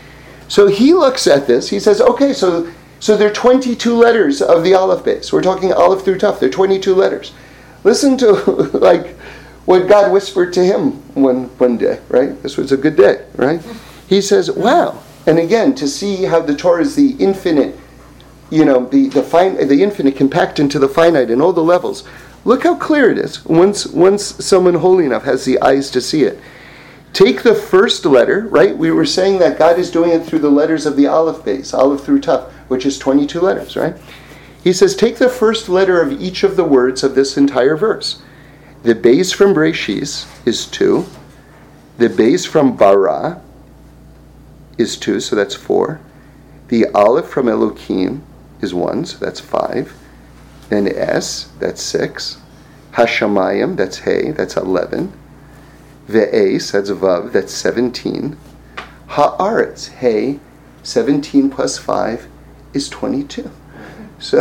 So he looks at this. He says, okay, so so there are twenty-two letters of the Aleph Beis. We're talking Aleph through Tav. There are twenty-two letters. Listen to like what God whispered to him one one day, right? This was a good day, right? He says, wow. And again, to see how the Torah is the infinite, you know, the the fine, the infinite compact into the finite in all the levels. Look how clear it is. Once once someone holy enough has the eyes to see it. Take the first letter, right? We were saying that God is doing it through the letters of the Aleph Beis, Aleph through Tav, which is twenty-two letters, right? He says, take the first letter of each of the words of this entire verse. The Beis from Bereishis is two. The Beis from Bara is two, so that's four. The Aleph from Elokim is one, so that's five. Then S, that's six. Hashamayim, that's He, that's eleven. Ve'es, that's Vav, that's seventeen. Haaretz, He, seventeen plus five is twenty-two. So,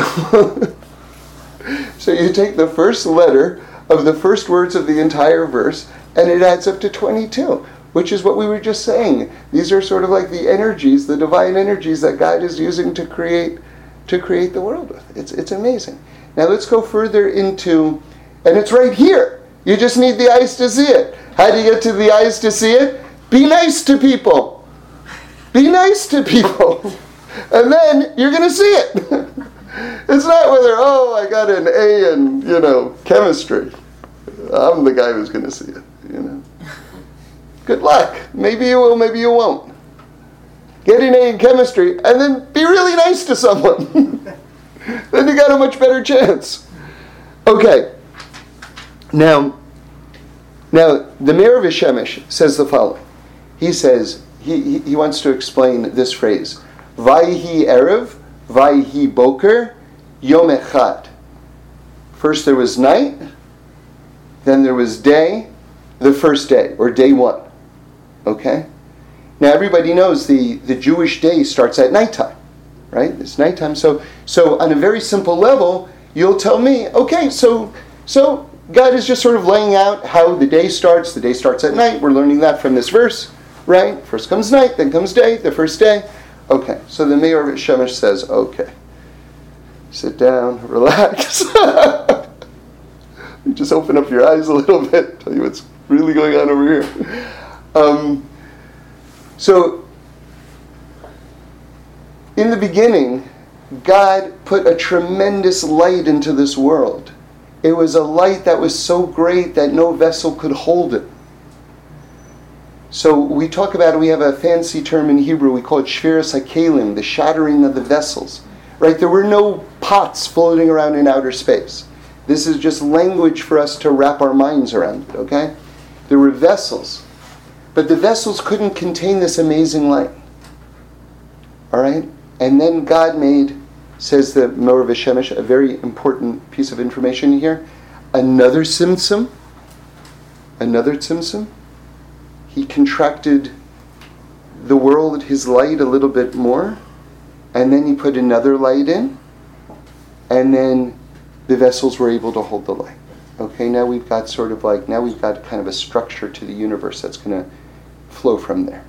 so you take the first letter of the first words of the entire verse, and it adds up to twenty-two. Which is what we were just saying. These are sort of like the energies, the divine energies that God is using to create, to create the world with. It's it's amazing. Now let's go further into, and it's right here. You just need the eyes to see it. How do you get to the eyes to see it? Be nice to people. Be nice to people. And then you're going to see it. It's not whether, oh, I got an A in, you know, chemistry. I'm the guy who's going to see it, you know. Good luck. Maybe you will, maybe you won't. Get an A in chemistry and then be really nice to someone. Then you got a much better chance. Okay. Now, now the Me'or VaShemesh says the following. He says, he, he, he wants to explain this phrase. Vayhi Erev, Vayhi Boker, Yom Echad. First there was night, then there was day, the first day, or day one. Okay? Now everybody knows the, the Jewish day starts at nighttime, right? It's nighttime. So so on a very simple level, you'll tell me, okay, so so God is just sort of laying out how the day starts. The day starts at night. We're learning that from this verse, right? First comes night, then comes day, the first day. Okay, so the Me'or VaShemesh says, okay, sit down, relax. Just open up your eyes a little bit, tell you what's really going on over here. Um, so, in the beginning, God put a tremendous light into this world. It was a light that was so great that no vessel could hold it. So we talk about it, we have a fancy term in Hebrew, we call it Shviras HaKelim, the shattering of the vessels. Right? There were no pots floating around in outer space. This is just language for us to wrap our minds around it, okay? There were vessels. But the vessels couldn't contain this amazing light. Alright? And then God made, says the Me'or VaShemesh, a very important piece of information here, another Tzimtzum. Another Tzimtzum. He contracted the world, his light, a little bit more. And then he put another light in. And then the vessels were able to hold the light. Okay, now we've got sort of like, now we've got kind of a structure to the universe that's going to flow from there.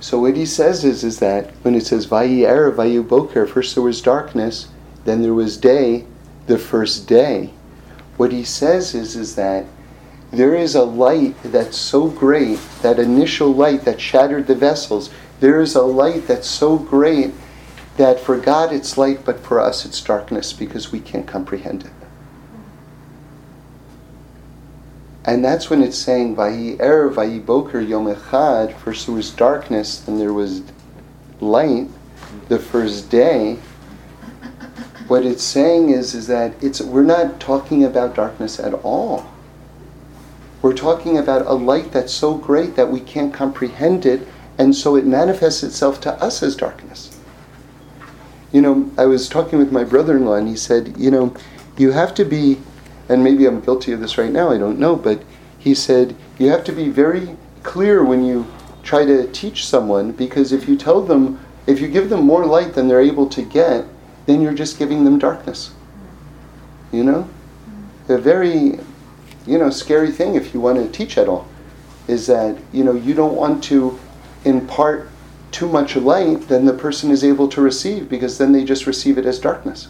So what he says is, is that when it says, Vayi Erev, Vayi Boker, first there was darkness, then there was day, the first day. What he says is, is that there is a light that's so great, that initial light that shattered the vessels, there is a light that's so great that for God it's light, but for us it's darkness because we can't comprehend it. And that's when it's saying, Vayi Erev, Vayi Boker, Yom Echad, first there was darkness, then there was light, the first day. What it's saying is, is that it's we're not talking about darkness at all. We're talking about a light that's so great that we can't comprehend it, and so it manifests itself to us as darkness. You know, I was talking with my brother-in-law, and he said, you know, you have to be, and maybe I'm guilty of this right now, I don't know, but he said, you have to be very clear when you try to teach someone, because if you tell them, if you give them more light than they're able to get, then you're just giving them darkness. You know? They're very... You know, scary thing if you want to teach at all is that, you know, you don't want to impart too much light than the person is able to receive because then they just receive it as darkness.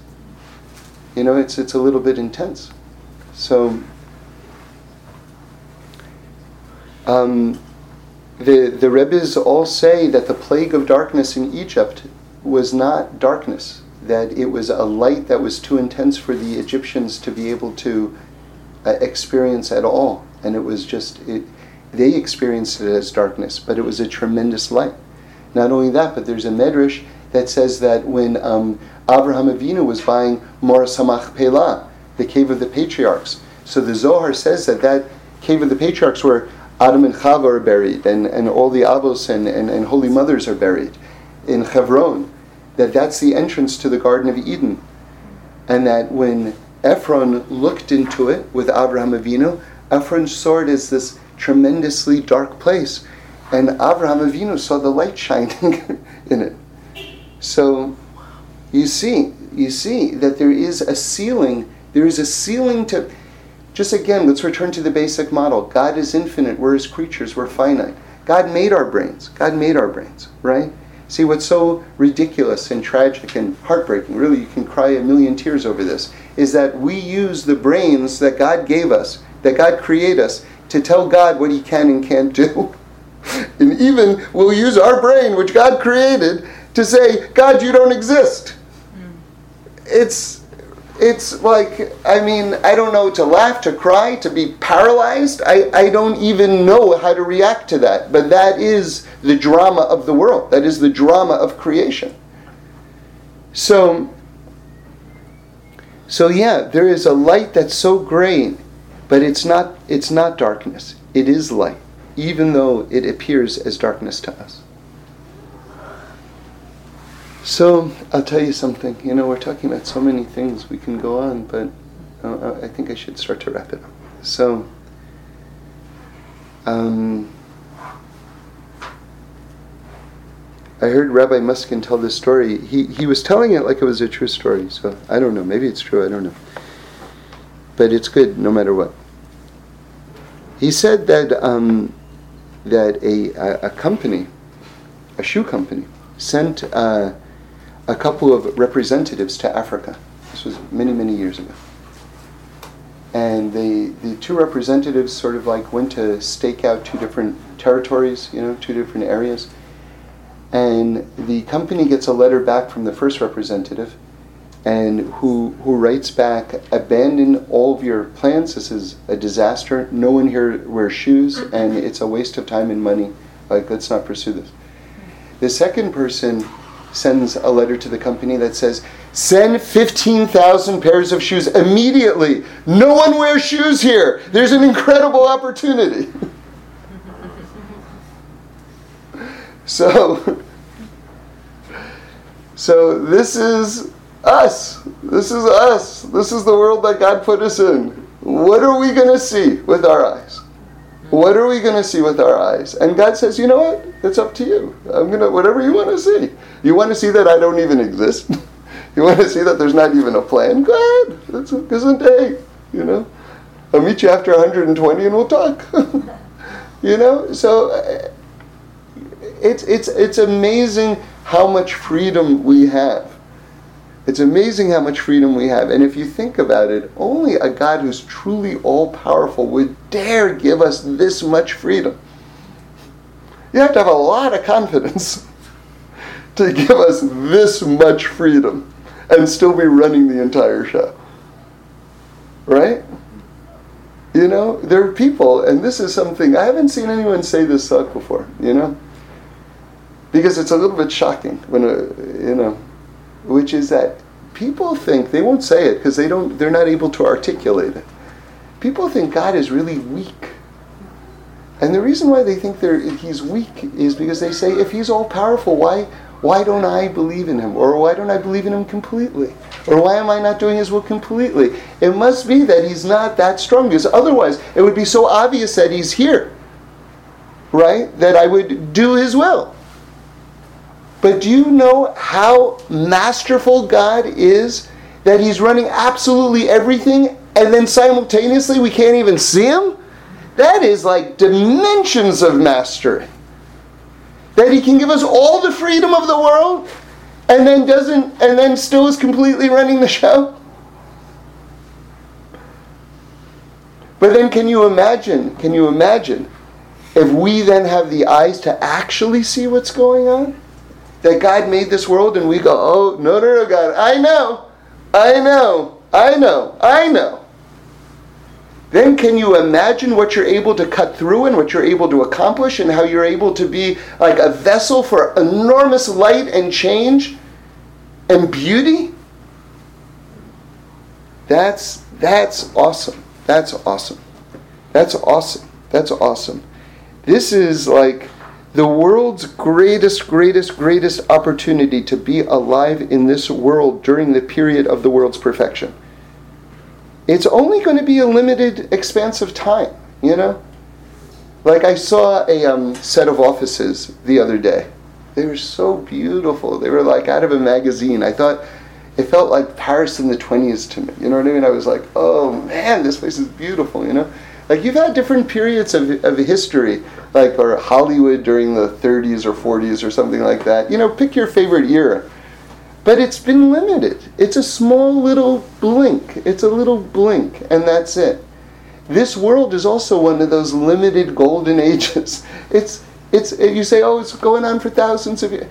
You know, it's it's a little bit intense. So, um, the, the Rebbes all say that the plague of darkness in Egypt was not darkness, that it was a light that was too intense for the Egyptians to be able to experience at all, and it was just it they experienced it as darkness, but it was a tremendous light. Not only that, but there's a medrash that says that when um, Avraham Avinu was buying Maras HaMachpelah, the cave of the patriarchs, so the Zohar says that that cave of the patriarchs where Adam and Chava are buried and, and all the Avos and, and, and holy mothers are buried in Hebron, that that's the entrance to the Garden of Eden, and that when Ephron looked into it with Avraham Avinu, Ephron saw it as this tremendously dark place, and Avraham Avinu saw the light shining in it. So you see, you see that there is a ceiling, there is a ceiling to, just again, let's return to the basic model. God is infinite, we're his creatures, we're finite. God made our brains, God made our brains, right? See, what's so ridiculous and tragic and heartbreaking, really you can cry a million tears over this, is that we use the brains that God gave us, that God created us, to tell God what he can and can't do. And even we'll use our brain, which God created, to say, God, you don't exist. Mm. It's it's like, I mean, I don't know, to laugh, to cry, to be paralyzed. I, I don't even know how to react to that. But that is the drama of the world. That is the drama of creation. So, so yeah, there is a light that's so great, but it's not it's not darkness. It is light, even though it appears as darkness to us. So, I'll tell you something. You know, we're talking about so many things. We can go on, but uh, I think I should start to wrap it up. So, um, I heard Rabbi Muskin tell this story. He, he was telling it like it was a true story. So, I don't know. Maybe it's true. I don't know. But it's good no matter what. He said that um, that a, a company, a shoe company, sent uh, a couple of representatives to Africa. This was many, many years ago. And they, the two representatives sort of like went to stake out two different territories, you know, two different areas. And the company gets a letter back from the first representative, and who who writes back, abandon all of your plans, this is a disaster, no one here wears shoes, and it's a waste of time and money, like, let's not pursue this. The second person sends a letter to the company that says, send fifteen thousand pairs of shoes immediately, no one wears shoes here, there's an incredible opportunity. so, so this is... Us. This is us. This is the world that God put us in. What are we going to see with our eyes? What are we going to see with our eyes? And God says, you know what? It's up to you. I'm going to, whatever you want to see. You want to see that I don't even exist? You want to see that there's not even a plan? Go ahead. That's a good day. You know? I'll meet you after one hundred twenty and we'll talk. You know? So it's it's it's amazing how much freedom we have. It's amazing how much freedom we have. And if you think about it, only a God who's truly all-powerful would dare give us this much freedom. You have to have a lot of confidence to give us this much freedom and still be running the entire show. Right? You know, there are people, and this is something, I haven't seen anyone say this talk before, you know? Because it's a little bit shocking when, a, you know, which is that people think, they won't say it because they don't, they're not able to articulate it. People think God is really weak. And the reason why they think they're, he's weak is because they say, if he's all-powerful, why, why don't I believe in him? Or why don't I believe in him completely? Or why am I not doing his will completely? It must be that he's not that strong, because otherwise it would be so obvious that he's here, right? That I would do his will. But do you know how masterful God is that he's running absolutely everything, and then simultaneously we can't even see him? That is like dimensions of mastery. That he can give us all the freedom of the world and then doesn't, and then still is completely running the show. But then can you imagine, can you imagine if we then have the eyes to actually see what's going on? That God made this world and we go, oh, no, no, no, God, I know, I know, I know, I know. Then can you imagine what you're able to cut through and what you're able to accomplish and how you're able to be like a vessel for enormous light and change and beauty? That's, that's awesome. That's awesome. That's awesome. That's awesome. This is like the world's greatest, greatest, greatest opportunity to be alive in this world during the period of the world's perfection. It's only going to be a limited expanse of time, you know? Like I saw a um, set of offices the other day. They were so beautiful. They were like out of a magazine. I thought, it felt like Paris in the twenties to me. You know what I mean? I was like, oh man, this place is beautiful, you know? Like, you've had different periods of of history, like, or Hollywood during the thirties or forties or something like that. You know, pick your favorite era. But it's been limited. It's a small little blink. It's a little blink, and that's it. This world is also one of those limited golden ages. It's it's you say, oh, it's going on for thousands of years.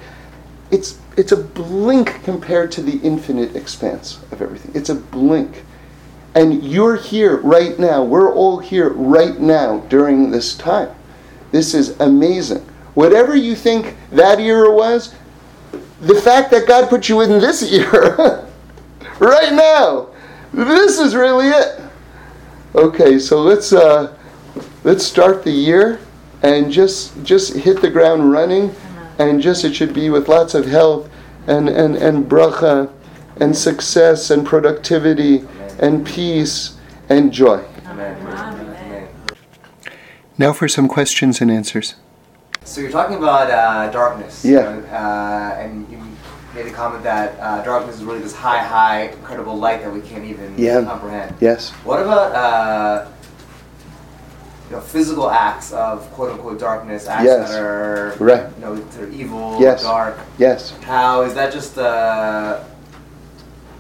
It's it's a blink compared to the infinite expanse of everything. It's a blink. And you're here right now. We're all here right now during this time. This is amazing. Whatever you think that era was, the fact that God put you in this era, right now, this is really it. Okay, so let's uh, let's start the year and just just hit the ground running, and just it should be with lots of health and and, and bracha and success and productivity and peace and joy. Amen. Amen. Now for some questions and answers. So you're talking about uh, darkness. Yeah. You know, uh, and you made a comment that uh, darkness is really this high, high, incredible light that we can't even yeah. comprehend. Yes. What about uh, you know, physical acts of quote unquote darkness, acts yes. that are right. you know, that are evil, yes. dark? Yes. How is that just uh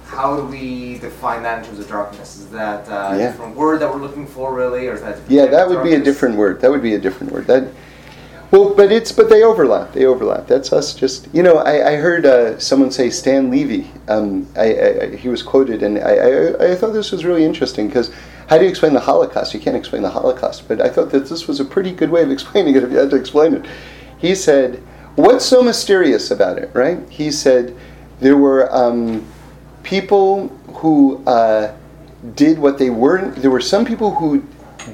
How do we define that in terms of darkness? Is that uh, yeah. a different word that we're looking for, really, or is that? Yeah, that would darkness? be a different word. That would be a different word. That, well, but it's but they overlap. They overlap. That's us. Just you know, I, I heard uh, someone say Stan Levy. Um, I, I, he was quoted, and I, I, I thought this was really interesting because how do you explain the Holocaust? You can't explain the Holocaust, but I thought that this was a pretty good way of explaining it if you had to explain it. He said, "What's so mysterious about it?" Right? He said, "There were." Um, People who uh, did what they weren't, there were some people who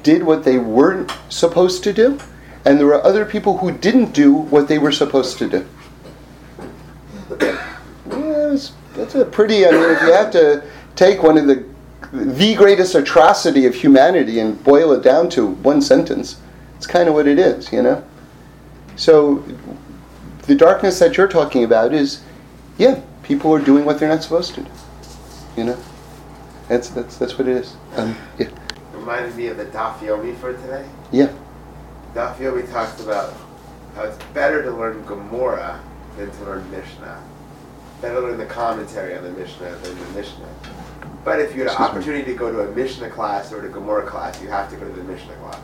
did what they weren't supposed to do, and there were other people who didn't do what they were supposed to do. Yes, that's a pretty, I mean, if you have to take one of the, the greatest atrocity of humanity and boil it down to one sentence, it's kind of what it is, you know? So the darkness that you're talking about is, yeah, people are doing what they're not supposed to do. You know? That's that's that's what it is. Um, yeah. Reminded me of the Daf Yomi for today. Yeah. Daf Yomi talks about how it's better to learn Gemara than to learn Mishnah. Better learn the commentary on the Mishnah than the Mishnah. But if you had an opportunity to go to a Mishnah class or to Gemara class, you have to go to the Mishnah class.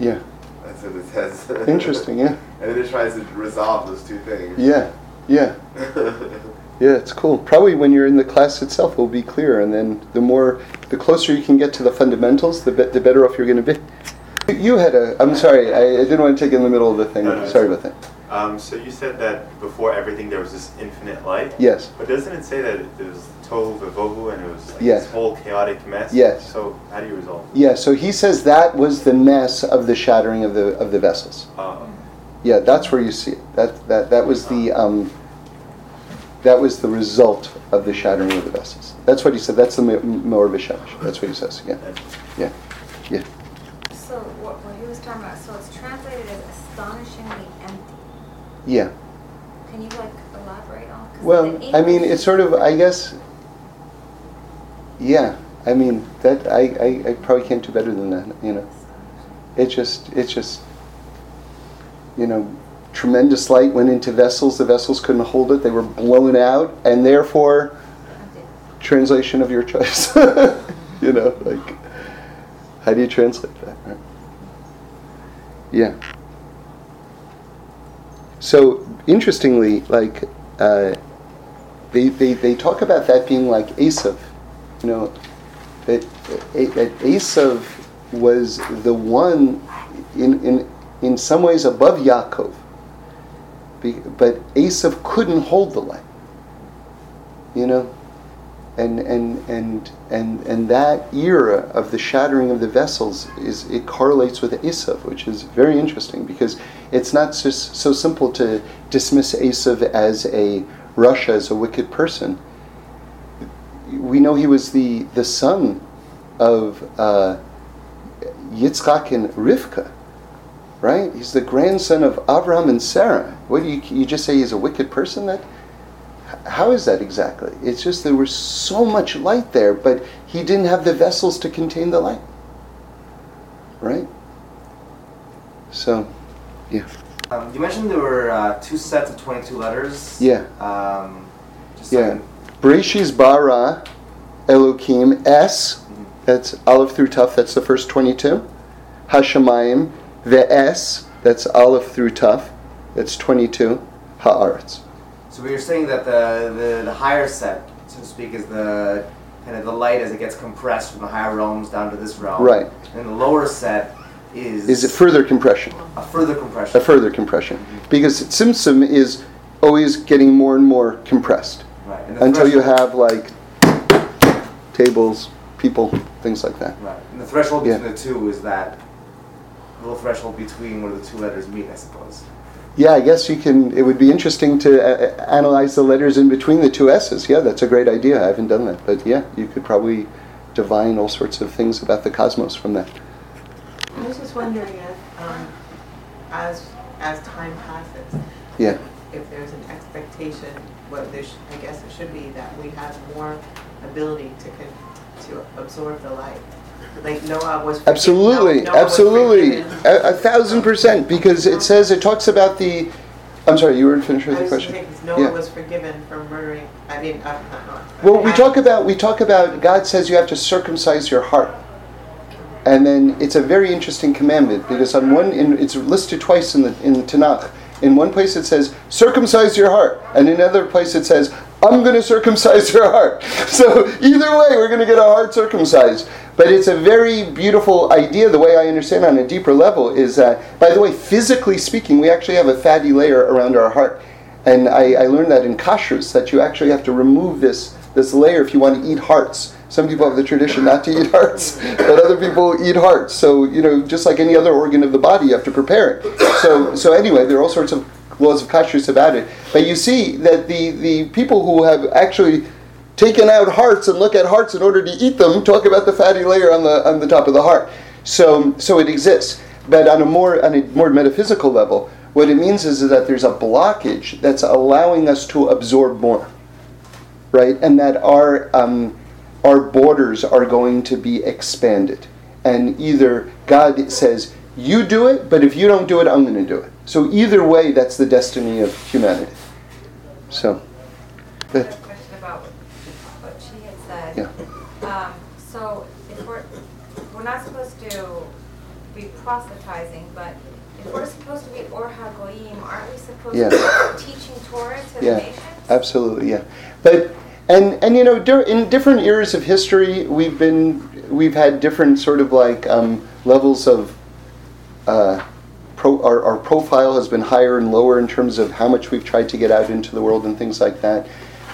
Yeah. That's what it says. Interesting, yeah. And it just tries to resolve those two things. Yeah, yeah. Yeah, it's cool. Probably when you're in the class itself, it'll be clearer, and then the more, the closer you can get to the fundamentals, the, be, the better off you're going to be. You had a. I'm sorry, I, I didn't want to take in the middle of the thing. No, no, sorry about that. Um, so you said that before everything there was this infinite light. Yes. But doesn't it say that it was tohu vabohu and it was like yes. this whole chaotic mess? Yes. So how do you resolve it? Yeah. So he says that was the mess of the shattering of the of the vessels. Um. Yeah, that's where you see it. That that that was the. Um, That was the result of the shattering of the vessels. That's what he said. That's the Me'or VaShemesh. That's what he says. Yeah, yeah, yeah. So what, what he was talking about. So it's translated as astonishingly empty. Yeah. Can you like elaborate on? Well, I mean, it's sort of. I guess. Yeah, I mean that. I, I, I probably can't do better than that. You know, it just it just. You know. Tremendous light went into vessels. The vessels couldn't hold it. They were blown out, and therefore, translation of your choice. You know, like, how do you translate that? Right? Yeah. So interestingly, like, uh, they they they talk about that being like Esav. You know, that that Esav was the one in in in some ways above Yaakov. Be, but Esav couldn't hold the light, you know, and and and and and that era of the shattering of the vessels is it correlates with Esav, which is very interesting because it's not so, so simple to dismiss Esav as a Russia as a wicked person. We know he was the the son of uh, Yitzchak and Rivka. Right? He's the grandson of Avraham and Sarah. What do you you just say he's a wicked person? That how is that exactly? It's just there was so much light there, but he didn't have the vessels to contain the light. Right? So, yeah. Um, you mentioned there were uh, two sets of twenty-two letters. Yeah. Um, just yeah. Bereishis bara Elohim S. Mm-hmm. That's Aleph through Tav. That's the first twenty-two. Hashamayim ve'es. That's Aleph through Tav. That's twenty-two. Haaretz. So we were saying that the, the the higher set, so to speak, is the kind of the light as it gets compressed from the higher realms down to this realm. Right. And the lower set. Is, is a further compression. A further compression. A further compression. Mm-hmm. Because Tzimtzum is always getting more and more compressed. Right. And until you have like tables, people, things like that. Right. And the threshold yeah. between the two is that little threshold between where the two letters meet, I suppose. Yeah, I guess you can, it would be interesting to uh, analyze the letters in between the two S's. Yeah, that's a great idea. I haven't done that. But yeah, you could probably divine all sorts of things about the cosmos from that. I was just wondering if, um, as as time passes, yeah. if there's an expectation, well, there sh- I guess it should be that we have more ability to con- to absorb the light. Like Noah was... Absolutely, Noah, Noah absolutely. Was a, a thousand percent, because it says, it talks about the... I'm sorry, you weren't finished with I the question. Thinking, Noah yeah. was forgiven for murdering... I mean, I'm not... not well, we talk about we talk about, God says you have to circumcise your heart. And then it's a very interesting commandment because on one, in, it's listed twice in the in the Tanakh. In one place it says circumcise your heart, and in another place it says I'm going to circumcise your heart. So either way, we're going to get our heart circumcised. But it's a very beautiful idea. The way I understand on a deeper level is that, by the way, physically speaking, we actually have a fatty layer around our heart, and I, I learned that in Kashrus that you actually have to remove this this layer if you want to eat hearts. Some people have the tradition not to eat hearts, but other people eat hearts. So, you know, just like any other organ of the body, you have to prepare it. So, so anyway, there are all sorts of laws of kashrus about it. But you see that the, the people who have actually taken out hearts and look at hearts in order to eat them talk about the fatty layer on the on the top of the heart. So, so it exists. But on a more on a more metaphysical level, what it means is, is that there's a blockage that's allowing us to absorb more, right? And that our um, our borders are going to be expanded. And either God says, you do it, but if you don't do it, I'm going to do it. So either way, that's the destiny of humanity. So. I have a question about what she had said. Yeah. Um, so if we're, we're not supposed to be proselytizing, but if we're supposed to be Or HaGoyim, aren't we supposed yeah. to be teaching Torah to yeah. the nations? Absolutely, yeah. But... And and you know, in different eras of history, we've been we've had different sort of like um, levels of uh, pro, our, our profile has been higher and lower in terms of how much we've tried to get out into the world and things like that.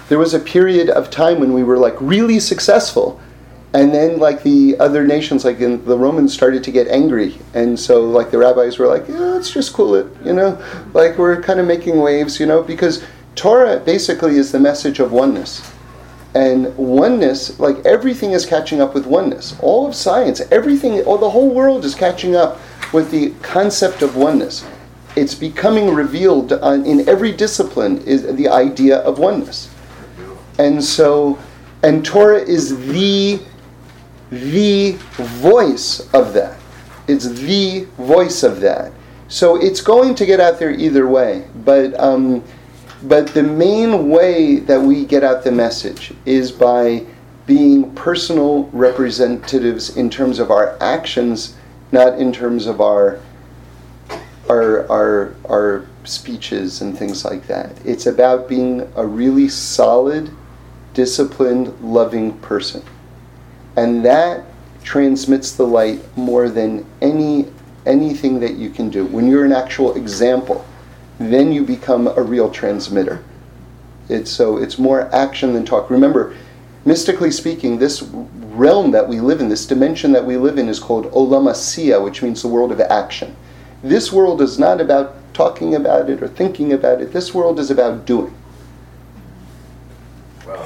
There was a period of time when we were like really successful, and then like the other nations, like in the Romans, started to get angry, and so like the rabbis were like, yeah, let's just cool it, you know, like we're kind of making waves, you know, because Torah basically is the message of oneness. And oneness, like everything is catching up with oneness. All of science, everything, or the whole world is catching up with the concept of oneness. It's becoming revealed on, in every discipline is the idea of oneness. And so, and Torah is the, the voice of that. It's the voice of that. So it's going to get out there either way, but... Um, But the main way that we get out the message is by being personal representatives in terms of our actions, not in terms of our our our, our speeches and things like that. It's about being a really solid, disciplined, loving person. And that transmits the light more than any anything that you can do. When you're an actual example, then you become a real transmitter. It's so it's more action than talk. Remember, mystically speaking, this realm that we live in, this dimension that we live in is called Olam Asiya, which means the world of action. This world is not about talking about it or thinking about it. This world is about doing. Wow.